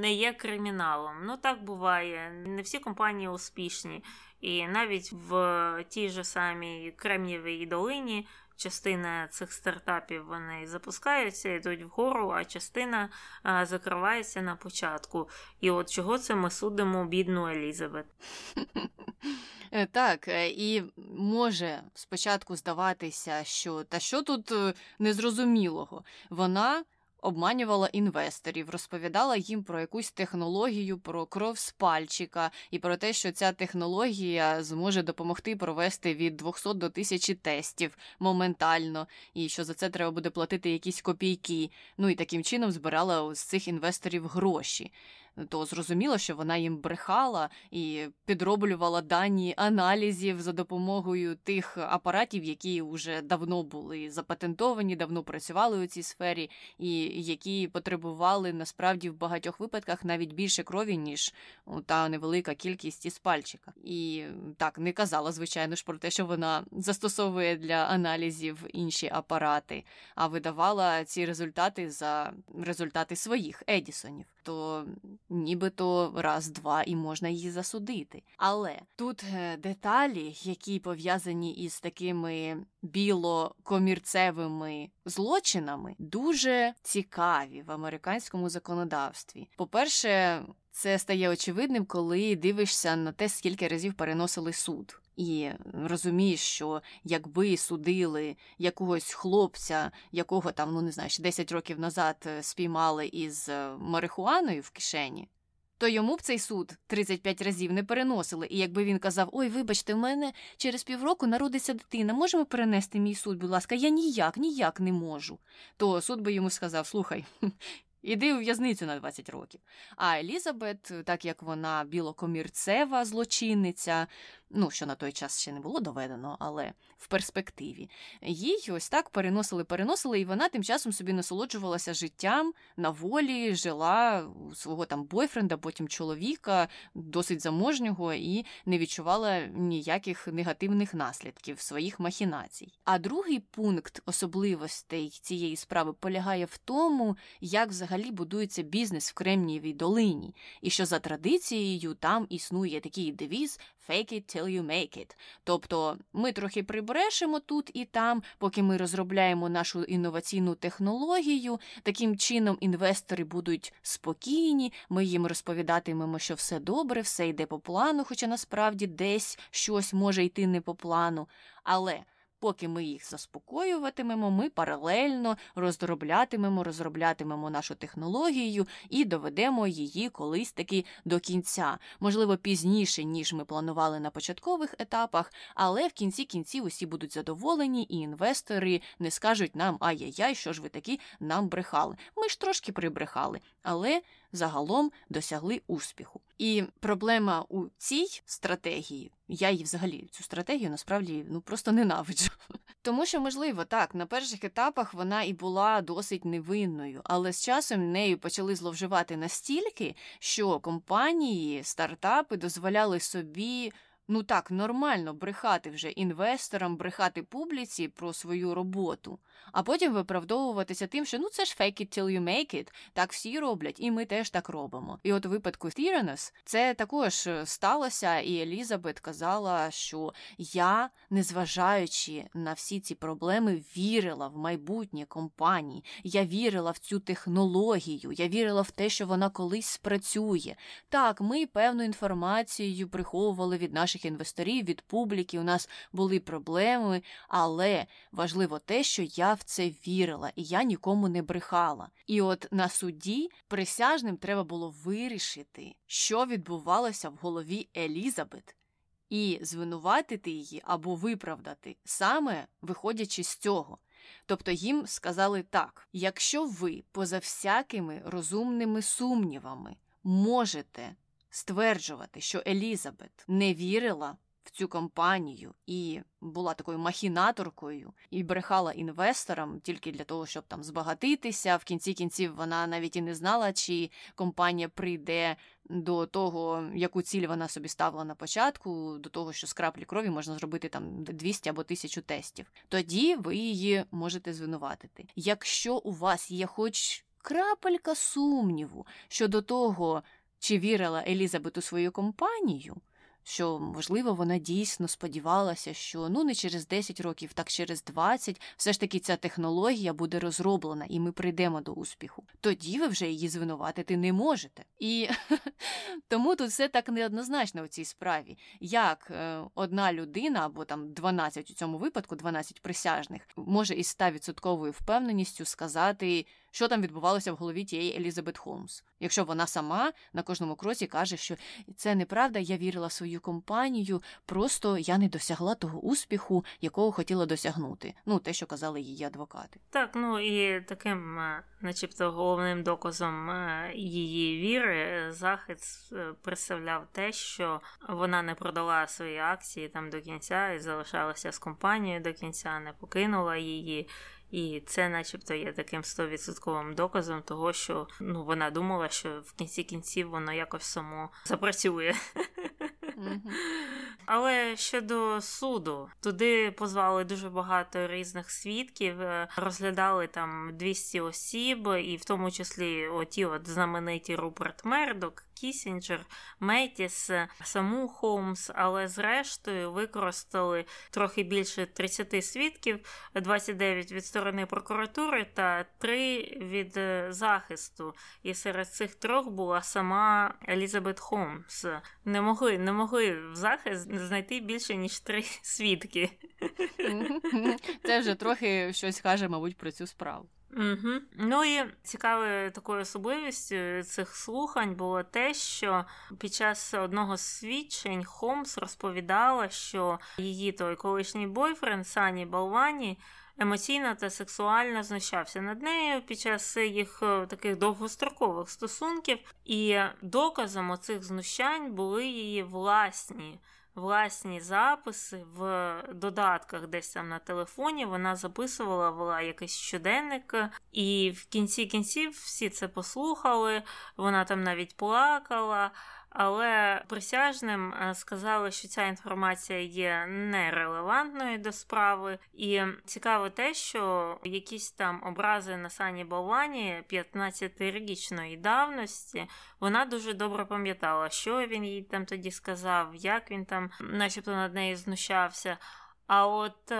не є криміналом. Ну, так буває, не всі компанії успішні. І навіть в тій же самій Кремнієвій долині частина цих стартапів, вони запускаються, йдуть вгору, а частина а, закривається на початку. І от чого це ми судимо бідну Елізабет? Так, і може спочатку здаватися, що та що тут незрозумілого? Вона обманювала інвесторів, розповідала їм про якусь технологію, про кров з пальчика і про те, що ця технологія зможе допомогти провести від двісті до тисячі тестів моментально, і що за це треба буде платити якісь копійки. Ну і таким чином збирала з цих інвесторів гроші. То зрозуміло, що вона їм брехала і підроблювала дані аналізів за допомогою тих апаратів, які вже давно були запатентовані, давно працювали у цій сфері, і які потребували насправді в багатьох випадках навіть більше крові, ніж та невелика кількість із пальчика. І так, не казала, звичайно ж, про те, що вона застосовує для аналізів інші апарати, а видавала ці результати за результати своїх, Едісонів. То нібито раз-два і можна її засудити. Але тут деталі, які пов'язані із такими білокомірцевими злочинами, дуже цікаві в американському законодавстві. По-перше, це стає очевидним, коли дивишся на те, скільки разів переносили суд. І розумієш, що якби судили якогось хлопця, якого там, ну не знаю, ще десять років назад спіймали із марихуаною в кишені, то йому б цей суд тридцять п'ять разів не переносили. І якби він казав, ой, вибачте, в мене через півроку народиться дитина, можемо перенести мій суд, будь ласка, я ніяк, ніяк не можу, то суд би йому сказав, слухай, іди у в'язницю на двадцять років. А Елізабет, так як вона білокомірцева злочинниця, ну, що на той час ще не було доведено, але в перспективі, їй ось так переносили-переносили, і вона тим часом собі насолоджувалася життям, на волі, жила у свого там бойфренда, потім чоловіка, досить заможнього, і не відчувала ніяких негативних наслідків своїх махінацій. А другий пункт особливостей цієї справи полягає в тому, як взагалі будується бізнес в Кремнієвій долині, і що за традицією там існує такий девіз «fake it till you make it». Тобто ми трохи прибрешемо тут і там, поки ми розробляємо нашу інноваційну технологію, таким чином інвестори будуть спокійні, ми їм розповідатимемо, що все добре, все йде по плану, хоча насправді десь щось може йти не по плану, але... Поки ми їх заспокоюватимемо, ми паралельно розроблятимемо, розроблятимемо нашу технологію і доведемо її колись таки до кінця. Можливо, пізніше, ніж ми планували на початкових етапах, але в кінці кінців усі будуть задоволені і інвестори не скажуть нам «Ай-яй-яй, що ж ви такі нам брехали». Ми ж трошки прибрехали, але загалом досягли успіху. І проблема у цій стратегії, я її взагалі, цю стратегію насправді ну просто ненавиджу. Тому що, можливо, так, на перших етапах вона і була досить невинною, але з часом нею почали зловживати настільки, що компанії, стартапи дозволяли собі... Ну так, нормально брехати вже інвесторам, брехати публіці про свою роботу, а потім виправдовуватися тим, що ну це ж fake it till you make it, так всі роблять, і ми теж так робимо. І от у випадку Theranos це також сталося, і Елізабет казала, що я, незважаючи на всі ці проблеми, вірила в майбутнє компанії, я вірила в цю технологію, я вірила в те, що вона колись спрацює. Так, ми певну інформацію приховували від наших інвесторів, від публіки, у нас були проблеми, але важливо те, що я в це вірила, і я нікому не брехала. І от на суді присяжним треба було вирішити, що відбувалося в голові Елізабет, і звинуватити її або виправдати, саме виходячи з цього. Тобто їм сказали так, якщо ви поза всякими розумними сумнівами можете стверджувати, що Елізабет не вірила в цю компанію і була такою махінаторкою і брехала інвесторам тільки для того, щоб там збагатитися. В кінці кінців вона навіть і не знала, чи компанія прийде до того, яку ціль вона собі ставила на початку, до того, що з краплі крові можна зробити там двісті або тисячу тестів. Тоді ви її можете звинуватити. Якщо у вас є хоч крапелька сумніву щодо того, чи вірила Елізабет у свою компанію, що, можливо, вона дійсно сподівалася, що ну не через десять років, так через двадцять, все ж таки ця технологія буде розроблена, і ми прийдемо до успіху. Тоді ви вже її звинуватити не можете. І тому тут все так неоднозначно у цій справі. Як одна людина, або там дванадцять у цьому випадку, дванадцять присяжних, може із сто відсотків впевненістю сказати, що там відбувалося в голові тієї Елізабет Холмс. Якщо вона сама на кожному кроці каже, що це неправда, я вірила в свою компанію, просто я не досягла того успіху, якого хотіла досягнути. Ну, те, що казали її адвокати. Так, ну і таким, начебто, головним доказом її віри захист представляв те, що вона не продала свої акції там до кінця і залишалася з компанією до кінця, не покинула її. І це начебто є таким сто відсотків доказом того, що ну вона думала, що в кінці кінців воно якось само запрацює. Mm-hmm. Але щодо суду, туди позвали дуже багато різних свідків, розглядали там двісті осіб, і в тому числі оті от знамениті Руперт Мердок, Кісінджер, Меттіс, саму Холмс, але зрештою використали трохи більше тридцять свідків, двадцять дев'ять від сторони прокуратури та три від захисту. І серед цих трьох була сама Елізабет Холмс. Не могли, не могли в захист знайти більше, ніж три свідки. Це вже трохи щось каже, мабуть, про цю справу. Угу. Ну і цікавою такою особливістю цих слухань було те, що під час одного з свідчень Холмс розповідала, що її той колишній бойфренд Санні Балвані емоційно та сексуально знущався над нею під час їх таких довгострокових стосунків, і доказом оцих знущань були її власні власні записи в додатках десь там на телефоні, вона записувала, вела якийсь щоденник, і в кінці кінців всі це послухали, вона там навіть плакала, але присяжним сказали, що ця інформація є нерелевантною до справи. І цікаво те, що якісь там образи на Санні Балвані п'ятнадцятирічної давності, вона дуже добре пам'ятала, що він їй там тоді сказав, як він там начебто над нею знущався. А от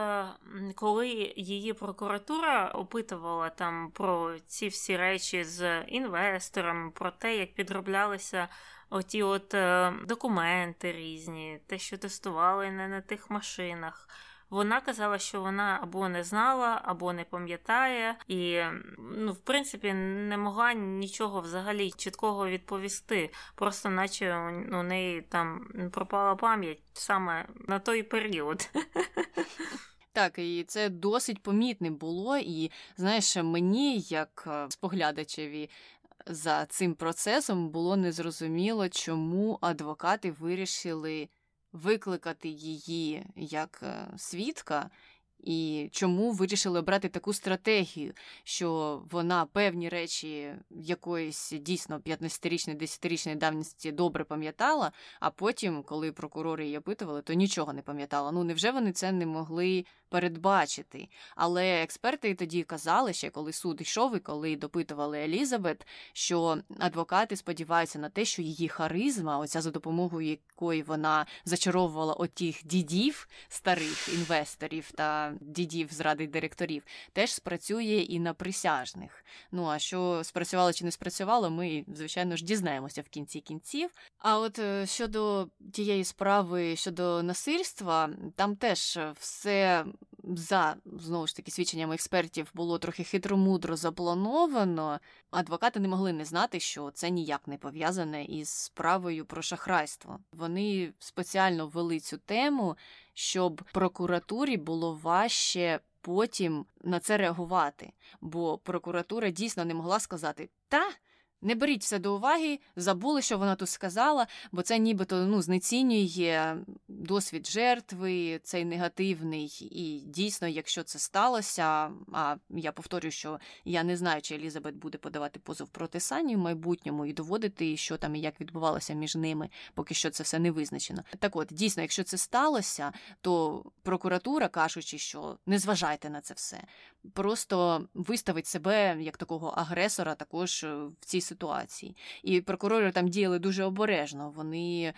коли її прокуратура опитувала там про ці всі речі з інвесторами, про те, як підроблялися оті от документи різні, те, що тестували не на тих машинах, вона казала, що вона або не знала, або не пам'ятає, і, ну, в принципі, не могла нічого взагалі чіткого відповісти, просто наче у неї там пропала пам'ять саме на той період. Так, і це досить помітне було, і, знаєш, мені, як споглядачеві, за цим процесом було незрозуміло, чому адвокати вирішили викликати її як свідка, і чому вирішили обрати таку стратегію, що вона певні речі якоїсь дійсно п'ятнадцятирічної, десятирічної давності добре пам'ятала, а потім, коли прокурори її опитували, то нічого не пам'ятала. Ну, невже вони це не могли передбачити? Але експерти тоді казали, ще коли суд йшов і коли допитували Елізабет, що адвокати сподіваються на те, що її харизма, оця за допомогою якої вона зачаровувала отих дідів, старих інвесторів та дідів з ради директорів, теж спрацює і на присяжних. Ну, а що спрацювало чи не спрацювало, ми, звичайно ж, дізнаємося в кінці кінців. А от щодо тієї справи, щодо насильства, там теж все за, знову ж таки, свідченнями експертів було трохи хитромудро заплановано. Адвокати не могли не знати, що це ніяк не пов'язане із справою про шахрайство. Вони спеціально ввели цю тему, щоб прокуратурі було важче потім на це реагувати. Бо прокуратура дійсно не могла сказати «та». Не беріть все до уваги, забули, що вона тут сказала, бо це нібито, ну, знецінює досвід жертви, цей негативний. І дійсно, якщо це сталося, а я повторю, що я не знаю, чи Елізабет буде подавати позов проти Санні в майбутньому і доводити, що там і як відбувалося між ними, поки що це все не визначено. Так от, дійсно, якщо це сталося, то прокуратура, кажучи, що не зважайте на це все, просто виставить себе як такого агресора також в цій ситуації. І прокурори там діяли дуже обережно. Вони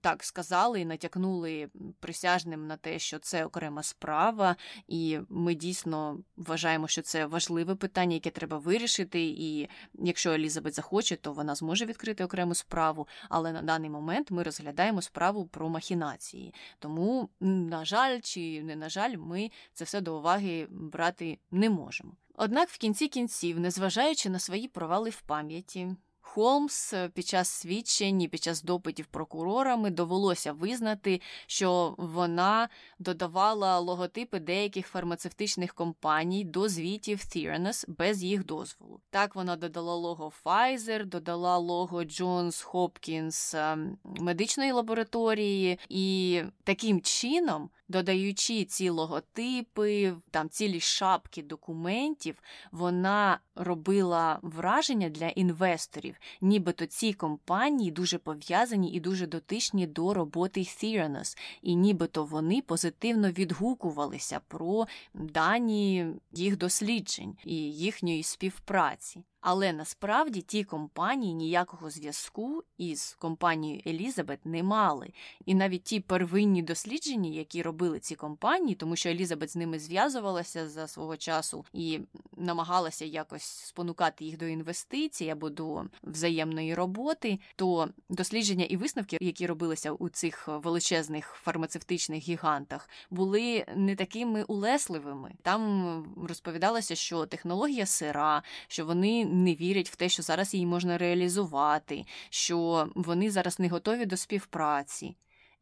так сказали і натякнули присяжним на те, що це окрема справа, і ми дійсно вважаємо, що це важливе питання, яке треба вирішити, і якщо Елізабет захоче, то вона зможе відкрити окрему справу, але на даний момент ми розглядаємо справу про махінації. Тому, на жаль, чи не на жаль, ми це все до уваги брати не можемо. Однак в кінці кінців, незважаючи на свої провали в пам'яті, Холмс під час свідчень і під час допитів прокурорами довелося визнати, що вона додавала логотипи деяких фармацевтичних компаній до звітів Theranos без їх дозволу. Так, вона додала лого Pfizer, додала лого Johns Hopkins медичної лабораторії, і таким чином, додаючи ці логотипи, там цілі шапки документів, вона робила враження для інвесторів, нібито ці компанії дуже пов'язані і дуже дотичні до роботи Theranos, і нібито вони позитивно відгукувалися про дані їх досліджень і їхньої співпраці. Але насправді ті компанії ніякого зв'язку із компанією Елізабет не мали. І навіть ті первинні дослідження, які робили ці компанії, тому що Елізабет з ними зв'язувалася за свого часу і намагалася якось спонукати їх до інвестицій або до взаємної роботи, то дослідження і висновки, які робилися у цих величезних фармацевтичних гігантах, були не такими улесливими. Там розповідалося, що технологія сира, що вони не вірять в те, що зараз її можна реалізувати, що вони зараз не готові до співпраці.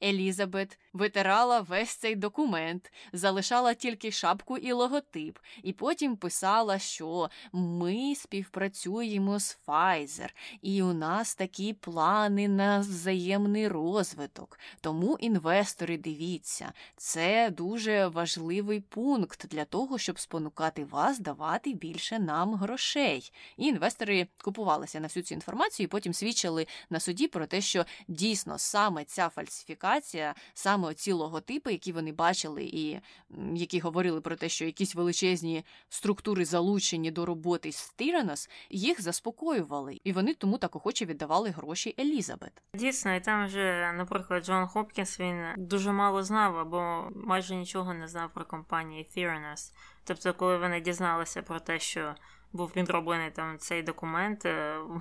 Елізабет витирала весь цей документ, залишала тільки шапку і логотип, і потім писала, що ми співпрацюємо з Pfizer, і у нас такі плани на взаємний розвиток. Тому, інвестори, дивіться, це дуже важливий пункт для того, щоб спонукати вас давати більше нам грошей. І інвестори купувалися на всю цю інформацію і потім свідчили на суді про те, що дійсно саме ця фальсифікація, саме оці логотипи, які вони бачили і які говорили про те, що якісь величезні структури залучені до роботи з Theranos, їх заспокоювали. І вони тому так охоче віддавали гроші Елізабет. Дійсно, і там вже, наприклад, Джон Хопкінс, він дуже мало знав або майже нічого не знав про компанію Theranos. Тобто, коли вони дізналися про те, що був підроблений там цей документ,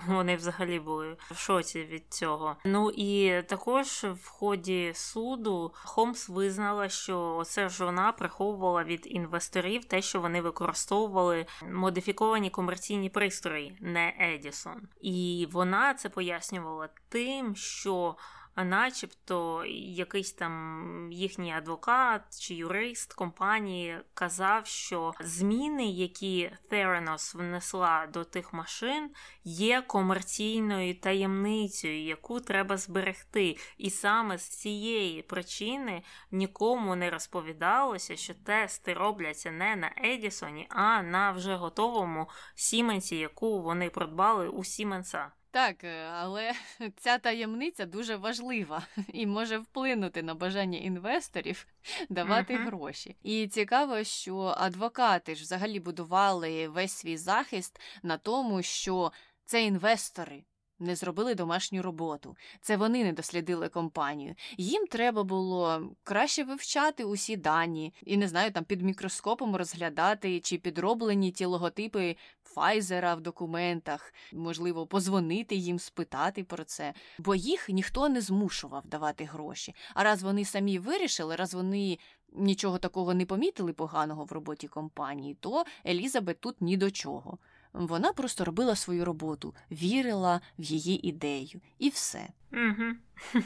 вони взагалі були в шоці від цього. Ну і також в ході суду Холмс визнала, що оце ж вона приховувала від інвесторів те, що вони використовували модифіковані комерційні пристрої, не Edison. І вона це пояснювала тим, що а начебто якийсь там їхній адвокат чи юрист компанії казав, що зміни, які Theranos внесла до тих машин, є комерційною таємницею, яку треба зберегти. І саме з цієї причини нікому не розповідалося, що тести робляться не на Едісоні, а на вже готовому Сіменсі, яку вони придбали у Сіменса. Так, але ця таємниця дуже важлива і може вплинути на бажання інвесторів давати uh-huh. гроші. І цікаво, що адвокати ж взагалі будували весь свій захист на тому, що це інвестори не зробили домашню роботу. Це вони не дослідили компанію. Їм треба було краще вивчати усі дані і, не знаю, там під мікроскопом розглядати, чи підроблені ті логотипи Pfizer в документах, можливо, позвонити їм, спитати про це. Бо їх ніхто не змушував давати гроші. А раз вони самі вирішили, раз вони нічого такого не помітили поганого в роботі компанії, то Елізабет тут ні до чого. Вона просто робила свою роботу, вірила в її ідею. І все. Угу.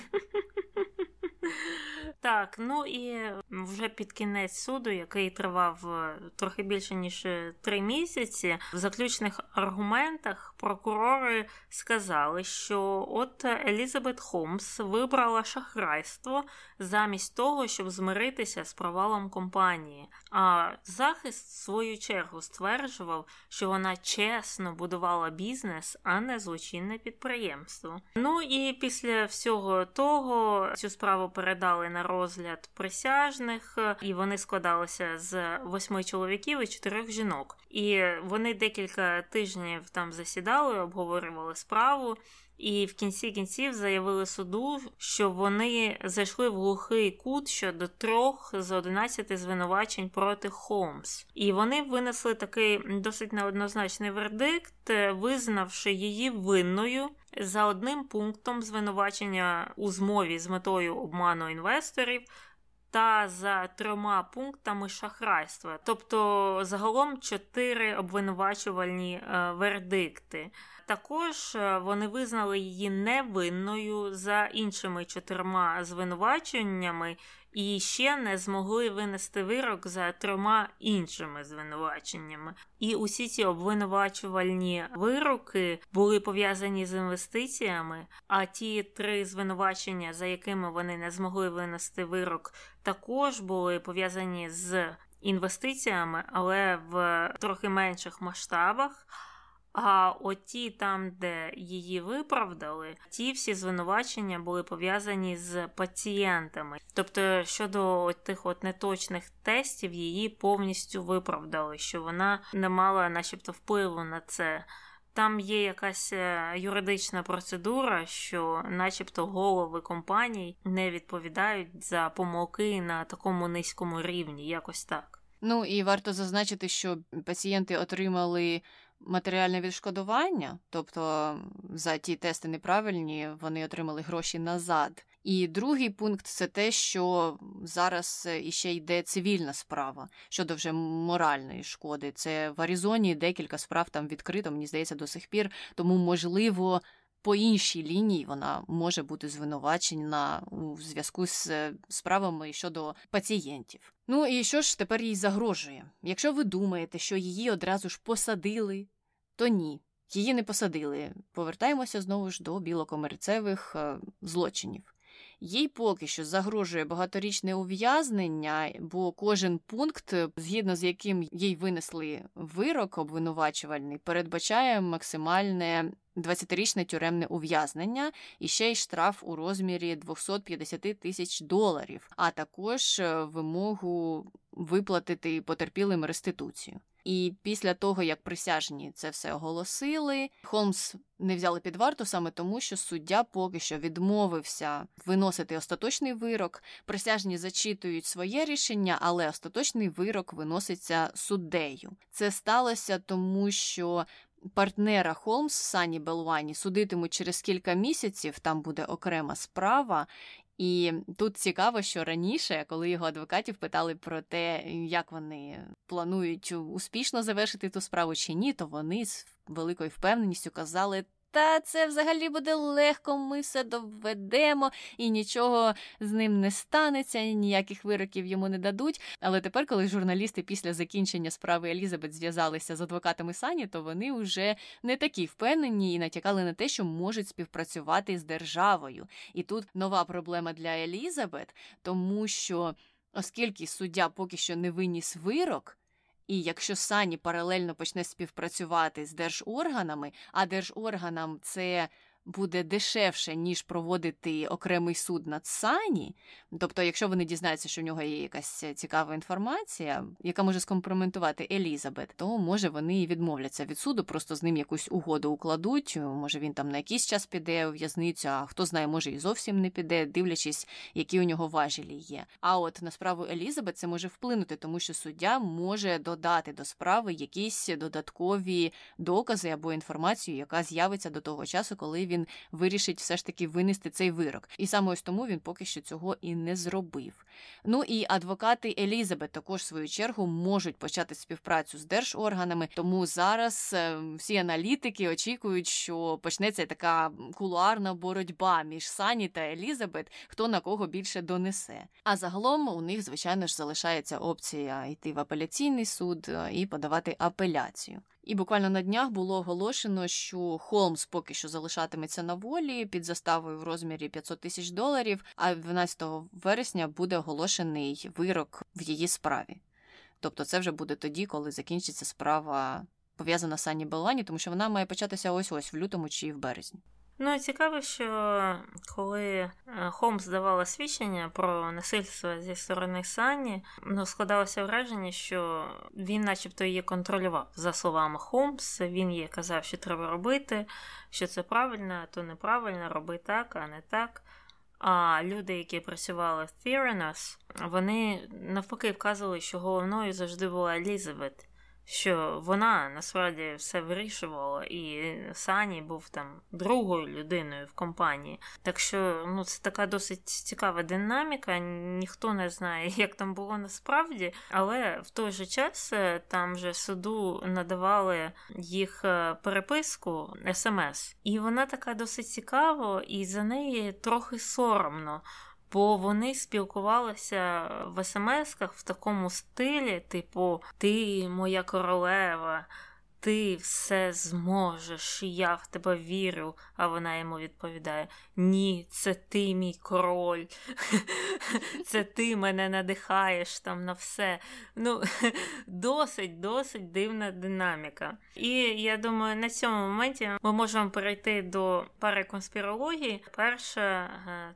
Так, ну і вже під кінець суду, який тривав трохи більше, ніж три місяці, в заключних аргументах прокурори сказали, що от Елізабет Холмс вибрала шахрайство замість того, щоб змиритися з провалом компанії. А захист, в свою чергу, стверджував, що вона чесно будувала бізнес, а не злочинне підприємство. Ну і після всього того цю справу передали на розгляд присяжних, і вони складалися з восьми чоловіків і чотирьох жінок. І вони декілька тижнів там засідали, обговорювали справу, і в кінці кінців заявили суду, що вони зайшли в глухий кут щодо трьох з одинадцяти звинувачень проти Холмс. І вони винесли такий досить неоднозначний вердикт, визнавши її винною за одним пунктом звинувачення у змові з метою обману інвесторів та за трьома пунктами шахрайства. Тобто, загалом чотири обвинувачувальні вердикти. Також вони визнали її невинною за іншими чотирма звинуваченнями і ще не змогли винести вирок за трьома іншими звинуваченнями. І усі ці обвинувачувальні вироки були пов'язані з інвестиціями, а ті три звинувачення, за якими вони не змогли винести вирок, також були пов'язані з інвестиціями, але в трохи менших масштабах. А оті там, де її виправдали, ті всі звинувачення були пов'язані з пацієнтами. Тобто щодо тих от неточних тестів її повністю виправдали, що вона не мала начебто впливу на це. Там є якась юридична процедура, що начебто голови компаній не відповідають за помилки на такому низькому рівні, якось так. Ну і варто зазначити, що пацієнти отримали матеріальне відшкодування, тобто за ті тести неправильні вони отримали гроші назад. І другий пункт – це те, що зараз іще йде цивільна справа щодо вже моральної шкоди. Це в Аризоні декілька справ там відкрито, мені здається, до сих пір, тому можливо по іншій лінії вона може бути звинувачена у зв'язку з справами щодо пацієнтів. Ну і що ж тепер їй загрожує? Якщо ви думаєте, що її одразу ж посадили, то ні. Її не посадили. Повертаємося знову ж до білокомерцевих злочинів. Їй поки що загрожує багаторічне ув'язнення, бо кожен пункт, згідно з яким їй винесли вирок обвинувачувальний, передбачає максимальне двадцятирічне тюремне ув'язнення і ще й штраф у розмірі двісті п'ятдесят тисяч доларів, а також вимогу виплатити потерпілим реституцію. І після того, як присяжні це все оголосили, Холмс не взяли під варту саме тому, що суддя поки що відмовився виносити остаточний вирок. Присяжні зачитують своє рішення, але остаточний вирок виноситься суддею. Це сталося тому, що партнера Холмс, Санні Балвані, судитимуть через кілька місяців, там буде окрема справа. І тут цікаво, що раніше, коли його адвокатів питали про те, як вони планують успішно завершити ту справу чи ні, то вони з великою впевненістю казали: «Та це взагалі буде легко, ми все доведемо, і нічого з ним не станеться, ніяких вироків йому не дадуть». Але тепер, коли журналісти після закінчення справи Елізабет зв'язалися з адвокатами Сані, то вони вже не такі впевнені і натякали на те, що можуть співпрацювати з державою. І тут нова проблема для Елізабет, тому що, оскільки суддя поки що не виніс вирок, і якщо Санні паралельно почне співпрацювати з держорганами, а держорганам це буде дешевше, ніж проводити окремий суд над Санні, тобто якщо вони дізнаються, що в нього є якась цікава інформація, яка може скомпрометувати Елізабет, то, може, вони і відмовляться від суду, просто з ним якусь угоду укладуть, може, він там на якийсь час піде у в'язницю, а хто знає, може, і зовсім не піде, дивлячись, які у нього важелі є. А от на справу Елізабет це може вплинути, тому що суддя може додати до справи якісь додаткові докази або інформацію, яка з'явиться до того часу, коли він Він вирішить все ж таки винести цей вирок. І саме ось тому він поки що цього і не зробив. Ну і адвокати Елізабет також, в свою чергу, можуть почати співпрацю з держорганами, тому зараз всі аналітики очікують, що почнеться така кулуарна боротьба між Санні та Елізабет, хто на кого більше донесе. А загалом у них, звичайно ж, залишається опція йти в апеляційний суд і подавати апеляцію. І буквально на днях було оголошено, що Холмс поки що залишатиметься на волі під заставою в розмірі п'ятсот тисяч доларів, а дванадцятого вересня буде оголошений вирок в її справі. Тобто це вже буде тоді, коли закінчиться справа, пов'язана з Санні Балвані, тому що вона має початися ось-ось в лютому чи в березні. Ну, цікаво, що коли Холмс давала свідчення про насильство зі сторони Санні, ну, складалося враження, що він начебто її контролював. За словами Холмс, він їй казав, що треба робити, що це правильно, то неправильно, роби так, а не так. А люди, які працювали в Theranos, вони навпаки вказували, що головною завжди була Елізабет, що вона насправді все вирішувала, і Санні був там другою людиною в компанії. Так що, ну, це така досить цікава динаміка, ніхто не знає, як там було насправді, але в той же час там же суду надавали їх переписку, смс, і вона така досить цікава, і за неї трохи соромно, бо вони спілкувалися в смс-ках в такому стилі, типу, «Ти моя королева, ти все зможеш, я в тебе вірю», а вона йому відповідає: «Ні, це ти мій король, це ти мене надихаєш там на все». Ну, досить-досить дивна динаміка. І я думаю, на цьому моменті ми можемо перейти до пари конспірологій. Перше,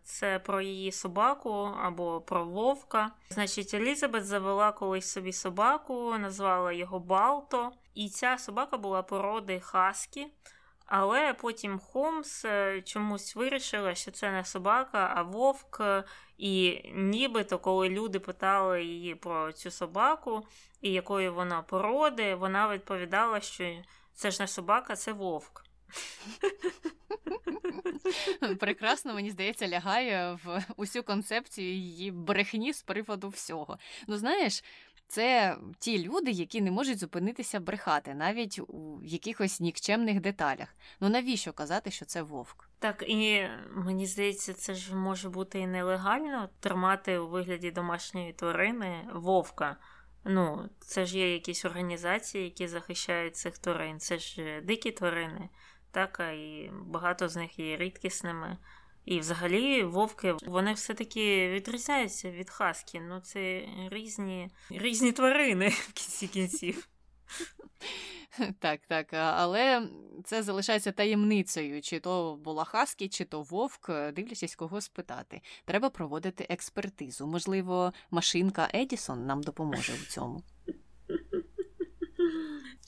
це про її собаку або про вовка. Значить, Елізабет завела колись собі собаку, назвала його Балто. І ця собака була породи хаскі, але потім Холмс чомусь вирішила, що це не собака, а вовк, і нібито, коли люди питали її про цю собаку і якої вона породи, вона відповідала, що це ж не собака, це вовк. Прекрасно, мені здається, лягає в усю концепцію її брехні з приводу всього. Ну, знаєш, Це ті люди, які не можуть зупинитися брехати, навіть у якихось нікчемних деталях. Ну навіщо казати, що це вовк? Так, і мені здається, це ж може бути і нелегально тримати у вигляді домашньої тварини вовка. Ну, це ж є якісь організації, які захищають цих тварин. Це ж дикі тварини, так, і багато з них є рідкісними. І взагалі вовки, вони все-таки відрізняються від хаскі. Ну, це різні, різні тварини в кінці кінців. Так, так, але це залишається таємницею, чи то була хаскі, чи то вовк, дивлячись кого спитати. Треба проводити експертизу. Можливо, машинка Едісон нам допоможе у цьому.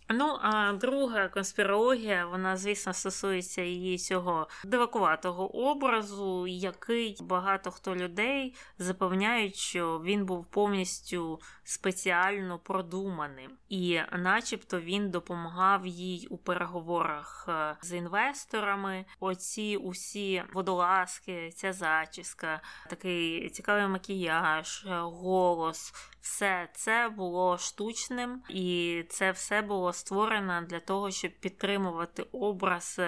Ну, а друга конспірологія, вона, звісно, стосується її цього дивакуватого образу, який багато хто людей запевняють, що він був повністю спеціально продуманим. І начебто він допомагав їй у переговорах з інвесторами. Оці усі водолазки, ця зачіска, такий цікавий макіяж, голос – все це було штучним, і це все було створено для того, щоб підтримувати образ,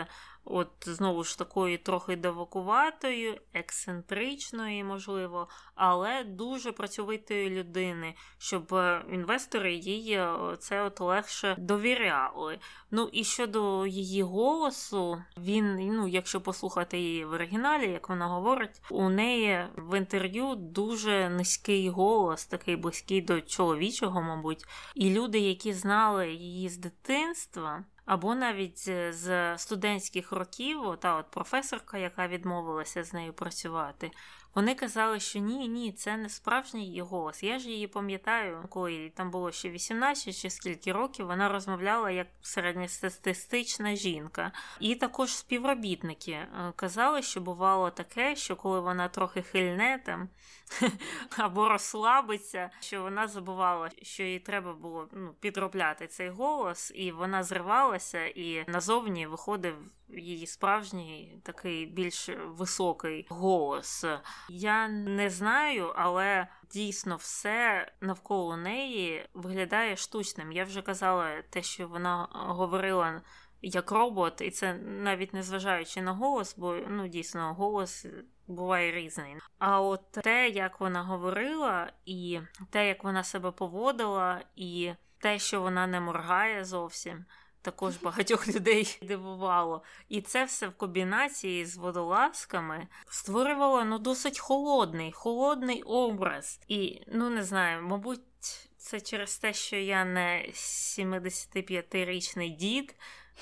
от знову ж такої трохи дивакуватої, ексцентричної, можливо, але дуже працьовитої людини, щоб інвестори їй це от легше довіряли. Ну і щодо її голосу, він, ну якщо послухати її в оригіналі, як вона говорить, у неї в інтерв'ю дуже низький голос, такий близький до чоловічого, мабуть, і люди, які знали її з дитинства, або навіть з студентських років, та от професорка, яка відмовилася з нею працювати, вони казали, що ні, ні, це не справжній її голос. Я ж її пам'ятаю, коли їй там було ще вісімнадцять чи скільки років, вона розмовляла як середньостатистична жінка. І також співробітники казали, що бувало таке, що коли вона трохи хильне там, або розслабиться, що вона забувала, що їй треба було ну, підробляти цей голос, і вона зривалася, і назовні виходив її справжній такий більш високий голос. Я не знаю, але дійсно все навколо неї виглядає штучним. Я вже казала те, що вона говорила як робот, і це навіть не зважаючи на голос, бо ну дійсно голос буває різний. А от те, як вона говорила, і те, як вона себе поводила, і те, що вона не моргає зовсім, також багатьох людей дивувало. І це все в комбінації з водолазками створювало ну, досить холодний, холодний образ. І, ну не знаю, мабуть, це через те, що я не сімдесятип'ятирічний дід,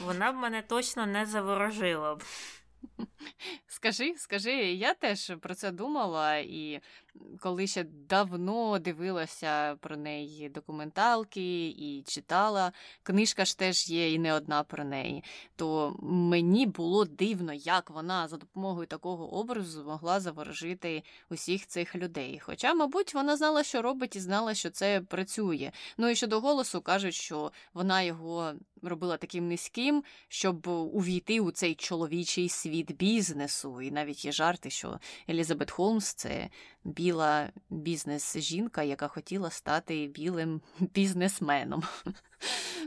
вона б мене точно не заворожила б. Скажи, скажи, я теж про це думала, і коли ще давно дивилася про неї документалки і читала, книжка ж теж є і не одна про неї, то мені було дивно, як вона за допомогою такого образу змогла заворожити усіх цих людей. Хоча, мабуть, вона знала, що робить і знала, що це працює. Ну і щодо голосу, кажуть, що вона його робила таким низьким, щоб увійти у цей чоловічий світ бізнесу. І навіть є жарти, що Елізабет Холмс – це біла бізнес-жінка, яка хотіла стати білим бізнесменом.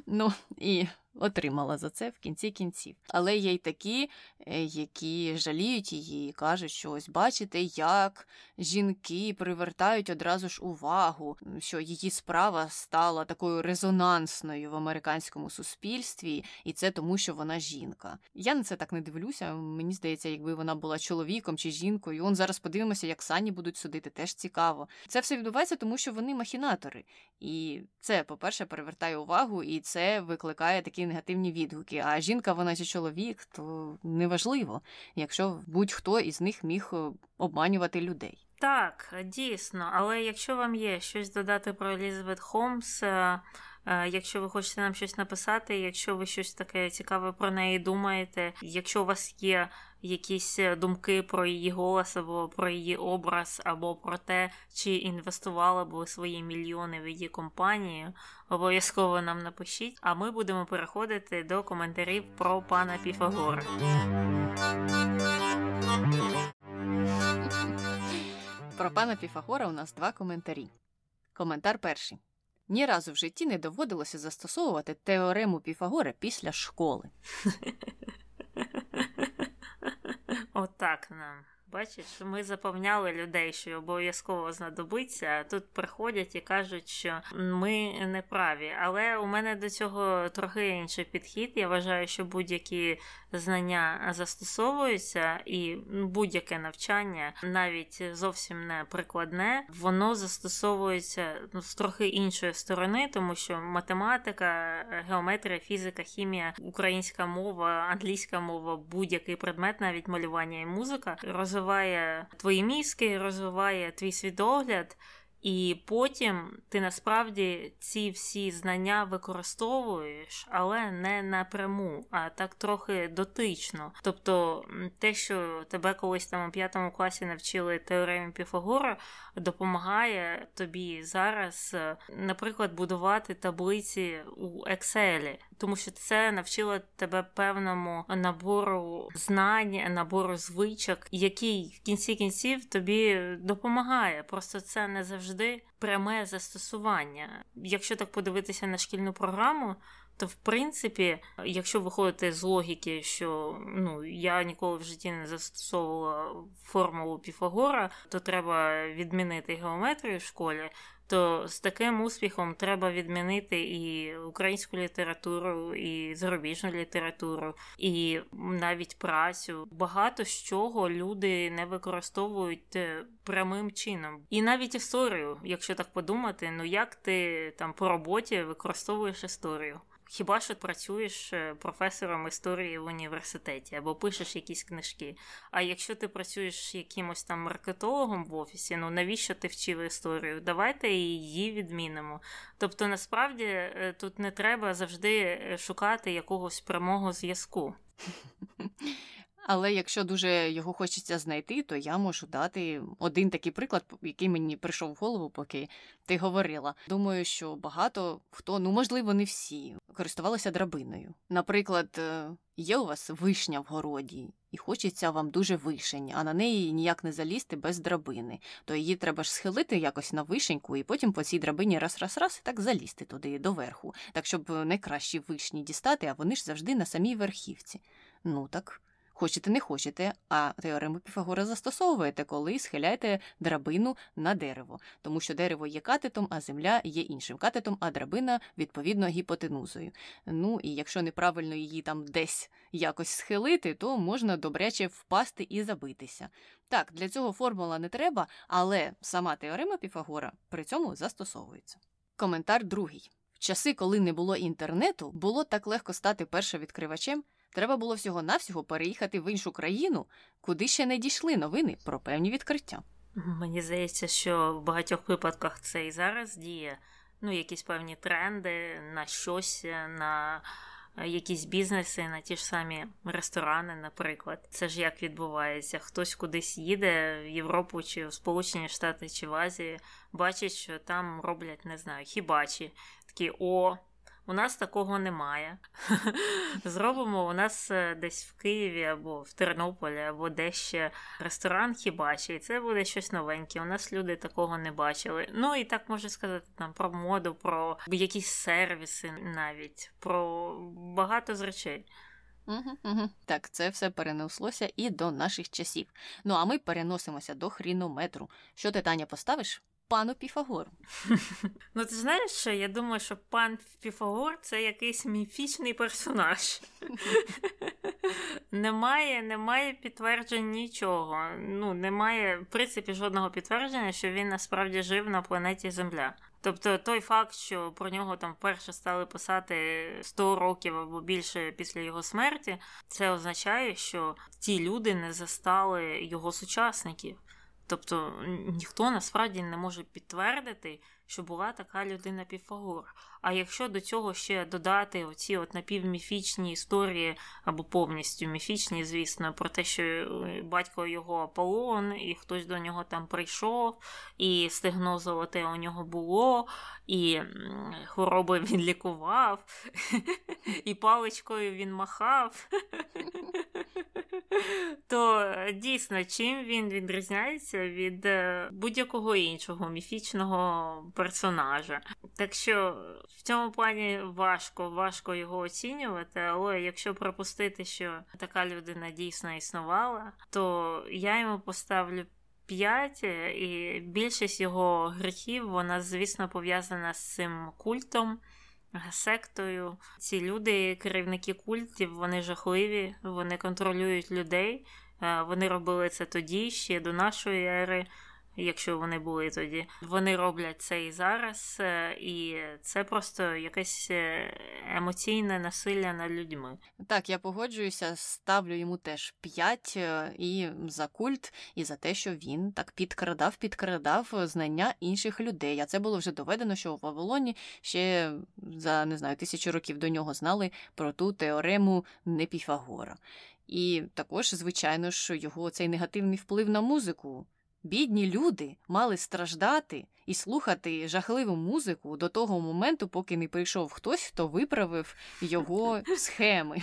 Ну, і отримала за це в кінці кінців. Але є й такі, які жаліють її і кажуть, що ось бачите, як жінки привертають одразу ж увагу, що її справа стала такою резонансною в американському суспільстві, і це тому, що вона жінка. Я на це так не дивлюся, мені здається, якби вона була чоловіком чи жінкою, он зараз подивимося, як Санні будуть судити, теж цікаво. Це все відбувається, тому що вони махінатори. І це, по-перше, привертає увагу, і це викликає такі негативні відгуки, а жінка вона чи чоловік, то неважливо, якщо будь-хто із них міг обманювати людей. Так, дійсно, але якщо вам є щось додати про Елізабет Холмс, якщо ви хочете нам щось написати, якщо ви щось таке цікаве про неї думаєте, якщо у вас є якісь думки про її голос, або про її образ, або про те, чи інвестували б ви свої мільйони в її компанію, обов'язково нам напишіть, а ми будемо переходити до коментарів про пана Піфагора. Про пана Піфагора у нас два коментарі. Коментар перший. Ні разу в житті не доводилося застосовувати теорему Піфагора після школи. Отак нам. Бачиш, ми запевняли людей, що обов'язково знадобиться, а тут приходять і кажуть, що ми не праві. Але у мене до цього трохи інший підхід. Я вважаю, що будь-які знання застосовуються, і будь-яке навчання, навіть зовсім не прикладне, воно застосовується ну, з трохи іншої сторони, тому що математика, геометрія, фізика, хімія, українська мова, англійська мова, будь-який предмет, навіть малювання і музика, розвивається. Розвиває твої мізки, розвиває твій світогляд, і потім ти насправді ці всі знання використовуєш, але не напряму, а так трохи дотично. Тобто те, що тебе колись там у п'ятому класі навчили теоремі Піфагора, допомагає тобі зараз, наприклад, будувати таблиці у Excel, тому що це навчило тебе певному набору знань, набору звичок, який в кінці кінців тобі допомагає. Просто це не завжди пряме застосування. Якщо так подивитися на шкільну програму, то, в принципі, якщо виходити з логіки, що ну, я ніколи в житті не застосовувала формулу Піфагора, то треба відмінити геометрію в школі, то з таким успіхом треба відмінити і українську літературу, і зарубіжну літературу, і навіть працю. Багато з чого люди не використовують прямим чином. І навіть історію, якщо так подумати, ну як ти там по роботі використовуєш історію? Хіба що працюєш професором історії в університеті або пишеш якісь книжки. А якщо ти працюєш якимось там маркетологом в офісі, ну навіщо ти вчив історію? Давайте її відмінимо. Тобто насправді тут не треба завжди шукати якогось прямого зв'язку. Але якщо дуже його хочеться знайти, то я можу дати один такий приклад, який мені прийшов в голову, поки ти говорила. Думаю, що багато хто, ну, можливо, не всі, користувалися драбиною. Наприклад, є у вас вишня в городі, і хочеться вам дуже вишень, а на неї ніяк не залізти без драбини. То її треба ж схилити якось на вишеньку, і потім по цій драбині раз-раз-раз так залізти туди, доверху. Так, щоб найкращі вишні дістати, а вони ж завжди на самій верхівці. Ну, так... Хочете, не хочете, а теорему Піфагора застосовуєте, коли схиляєте драбину на дерево. Тому що дерево є катетом, а земля є іншим катетом, а драбина, відповідно, гіпотенузою. Ну, і якщо неправильно її там десь якось схилити, то можна добряче впасти і забитися. Так, для цього формула не треба, але сама теорема Піфагора при цьому застосовується. Коментар другий. В часи, коли не було інтернету, було так легко стати першовідкривачем, треба було всього-навсього переїхати в іншу країну, куди ще не дійшли новини про певні відкриття. Мені здається, що в багатьох випадках це і зараз діє. Ну, якісь певні тренди на щось, на якісь бізнеси, на ті ж самі ресторани, наприклад. Це ж як відбувається. Хтось кудись їде в Європу чи в Сполучені Штати чи в Азії, бачить, що там роблять, не знаю, хібачі. Такі «о». У нас такого немає. Зробимо у нас десь в Києві або в Тернополі, або десь ще ресторан хібачі, і це буде щось новеньке. У нас люди такого не бачили. Ну і так можна сказати там про моду, про якісь сервіси навіть, про багато з речей. Угу, угу. Так, це все перенеслося і до наших часів. Ну а ми переносимося до хронометру. Що ти, Таня, поставиш? Пану Піфагору. Ну, ти знаєш що? Я думаю, що пан Піфагор – це якийсь міфічний персонаж. Немає, немає підтверджень нічого. Ну, немає, в принципі, жодного підтвердження, що він насправді жив на планеті Земля. Тобто той факт, що про нього там вперше стали писати сто років або більше після його смерті, це означає, що ті люди не застали його сучасників. Тобто ніхто насправді не може підтвердити, що була така людина Піфагор. А якщо до цього ще додати оці от напівміфічні історії, або повністю міфічні, звісно, про те, що батько його Аполлон, і хтось до нього там прийшов, і стегно золоте у нього було, і хвороби він лікував, і паличкою він махав, то дійсно, чим він відрізняється від будь-якого іншого міфічного персонажа? Так що в цьому плані важко, важко його оцінювати, але якщо пропустити, що така людина дійсно існувала, то я йому поставлю п'ять, і більшість його гріхів, вона, звісно, пов'язана з цим культом, сектою. Ці люди, керівники культів, вони жахливі, вони контролюють людей, вони робили це тоді, ще до нашої ери, якщо вони були тоді. Вони роблять це і зараз, і це просто якесь емоційне насилля над людьми. Так, я погоджуюся, ставлю йому теж п'ять і за культ, і за те, що він так підкрадав, підкрадав знання інших людей. А це було вже доведено, що у Вавилоні ще за, не знаю, тисячу років до нього знали про ту теорему Піфагора. І також, звичайно ж, його цей негативний вплив на музику. Бідні люди мали страждати і слухати жахливу музику до того моменту, поки не прийшов хтось, хто виправив його схеми.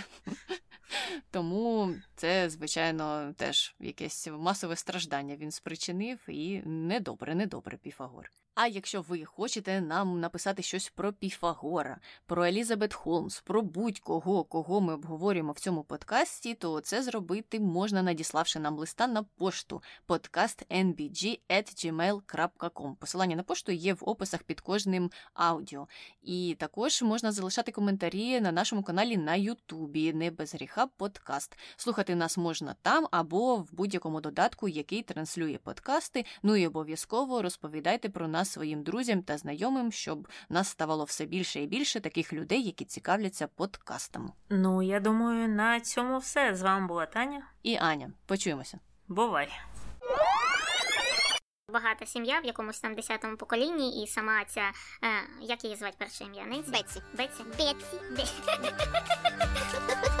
Тому це, звичайно, теж якесь масове страждання він спричинив, і недобре, недобре Піфагор. А якщо ви хочете нам написати щось про Піфагора, про Елізабет Холмс, про будь-кого, кого ми обговорюємо в цьому подкасті, то це зробити можна, надіславши нам листа на пошту подкаст ен бі джі ет джі мейл крапка ком. Посилання на пошту є в описах під кожним аудіо. І також можна залишати коментарі на нашому каналі на Ютубі «Не без гріха подкаст». Слухати нас можна там або в будь-якому додатку, який транслює подкасти. Ну і обов'язково розповідайте про нас своїм друзям та знайомим, щоб нас ставало все більше і більше таких людей, які цікавляться подкастами. Ну, я думаю, на цьому все. З вами була Таня і Аня. Почуємося. Бувай! Багата сім'я в якомусь там десятому поколінні, і сама ця, е, як її звати перше ім'я? Бетсі. Бетсі. Бетсі. Бетсі.